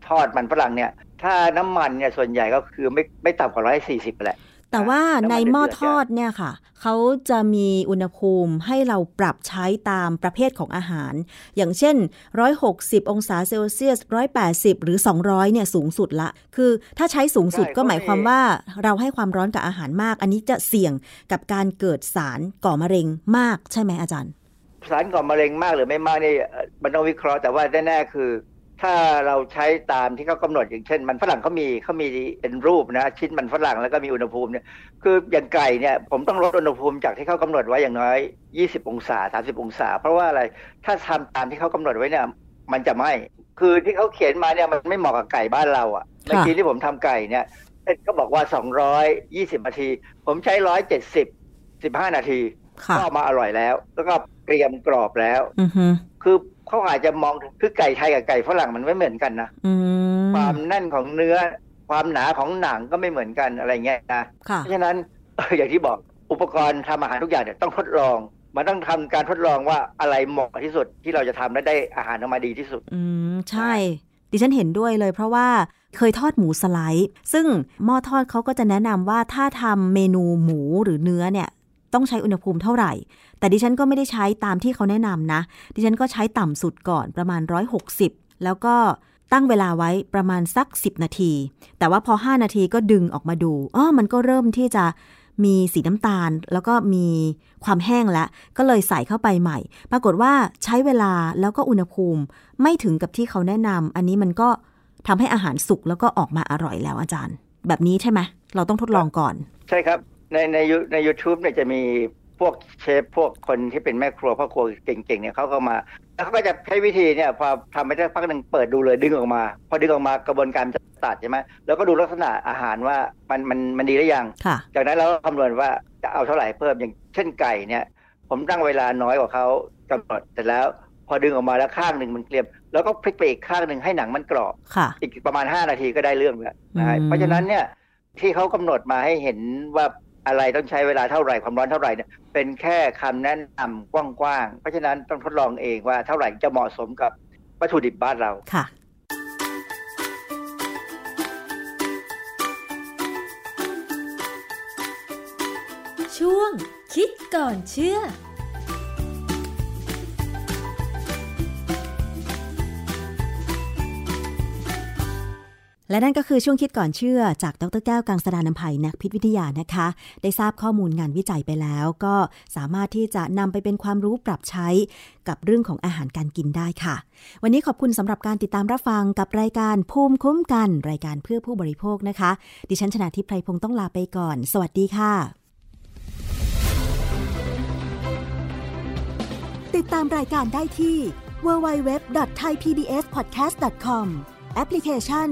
ทอดมันฝรั่งเนี่ยถ้าน้ำมันเนี่ยส่วนใหญ่ก็คือไม่ไม่ต่ำกว่าหนึ่งร้อยสี่สิบแหละ แต่ว่าในหม้อทอดเนี่ยค่ะเขาจะมีอุณหภูมิให้เราปรับใช้ตามประเภทของอาหารอย่างเช่นหนึ่งร้อยหกสิบองศาเซลเซียสหนึ่งร้อยแปดสิบหรือสองร้อยเนี่ยสูงสุดละคือถ้าใช้สูงสุดก็หมายความว่าเราให้ความร้อนกับอาหารมากอันนี้จะเสี่ยงกับการเกิดสารก่อมะเร็งมากใช่ไหมอาจารย์สารก่อมะเร็งมากหรือไม่มากนี่มันต้องวิเคราะห์แต่ว่าแน่ๆคือถ้าเราใช้ตามที่เขากำหนดอย่างเช่นมันฝรั่งเขามีเขามีเป็นรูปนะชิ้นมันฝรั่งแล้วก็มีอุณหภูมิเนี่ยคืออย่างไก่เนี่ยผมต้องลดอุณหภูมิจากที่เขากำหนดไว้อย่างน้อยยี่สิบองศาสามสิบองศาเพราะว่าอะไรถ้าทำตามที่เขากำหนดไว้เนี่ยมันจะไหม้คือที่เขาเขียนมาเนี่ยมันไม่เหมาะกับไก่บ้านเราอ่ะเมื่อกี้ที่ผมทำไก่เนี่ยเขาบอกว่าสองร้อยยี่สิบนาทีผมใช้หนึ่งร้อยเจ็ดสิบ สิบห้านาทีก็มาอร่อยแล้วแล้วก็เตรียมกรอบแล้วคือเขาอาจจะมองคือไก่ไทยกับไก่ฝรั่งมันไม่เหมือนกันนะความแน่นของเนื้อความหนาของหนังก็ไม่เหมือนกันอะไรเงี้ยนะเพราะฉะนั้นอย่างที่บอกอุปกรณ์ทำอาหารทุกอย่างเนี่ยต้องทดลองมันต้องทำการทดลองว่าอะไรเหมาะที่สุดที่เราจะทำและได้อาหารออกมาดีที่สุดอืมใช่ดิฉันเห็นด้วยเลยเพราะว่าเคยทอดหมูสไลด์ซึ่งหม้อทอดเขาก็จะแนะนำว่าถ้าทำเมนูหมูหรือเนื้อเนี่ยต้องใช้อุณหภูมิเท่าไหร่แต่ดิฉันก็ไม่ได้ใช้ตามที่เขาแนะนำนะดิฉันก็ใช้ต่ำสุดก่อนประมาณหนึ่งร้อยหกสิบแล้วก็ตั้งเวลาไว้ประมาณสักสิบนาทีแต่ว่าพอห้านาทีก็ดึงออกมาดูอ้อมันก็เริ่มที่จะมีสีน้ำตาลแล้วก็มีความแห้งแล้วก็เลยใส่เข้าไปใหม่ปรากฏว่าใช้เวลาแล้วก็อุณหภูมิไม่ถึงกับที่เขาแนะนำอันนี้มันก็ทำให้อาหารสุกแล้วก็ออกมาอร่อยแล้วอาจารย์แบบนี้ใช่ไหมเราต้องทดลองก่อนใช่ครับในในใน YouTube เนี่ยจะมีพวกเชฟพวกคนที่เป็นแม่ครัวพ่อครัวเก่งๆเนี่ยเขาก็มาแล้วเขาก็จะใช้วิธีเนี่ยพอทำไปได้พักนึงเปิดดูเลยดึงออกมาพอดึงออกมากระบวนการจะตัดใช่ไหมแล้วก็ดูลักษณะอาหารว่ามันมันมันดีหรือยังจากนั้นเราคำนวณว่าจะเอาเท่าไหร่เพิ่มอย่างเช่นไก่เนี่ยผมตั้งเวลาน้อยกว่าเขากำหนดแต่แล้วพอดึงออกมาแล้วข้างนึงมันเกลียมแล้วก็พลิกไปอีกข้างนึงให้หนังมันกรอบอีกประมาณห้านาทีก็ได้เรื่องแล้วนะเพราะฉะนั้นเนี่ยที่เขากำหนดมาให้เห็นว่าอะไรต้องใช้เวลาเท่าไหร่ความร้อนเท่าไหร่เนี่ยเป็นแค่คำแนะนำกว้างๆเพราะฉะนั้นต้องทดลองเองว่าเท่าไหร่จะเหมาะสมกับวัตถุดิบบ้านเราค่ะช่วงคิดก่อนเชื่อและนั่นก็คือช่วงคิดก่อนเชื่อจากดร.แก้วกังสดาลอำไพนักพิษวิทยานะคะได้ทราบข้อมูลงานวิจัยไปแล้วก็สามารถที่จะนำไปเป็นความรู้ปรับใช้กับเรื่องของอาหารการกินได้ค่ะวันนี้ขอบคุณสำหรับการติดตามรับฟังกับรายการภูมิคุ้มกันรายการเพื่อผู้บริโภคนะคะดิฉันชนาธิปไพรพงศ์ต้องลาไปก่อนสวัสดีค่ะติดตามรายการได้ที่ ดับเบิลยู ดับเบิลยู ดับเบิลยู ดอท ไทย พี บี เอส พอดแคสต์ ดอท คอมแอปพลิเคชัน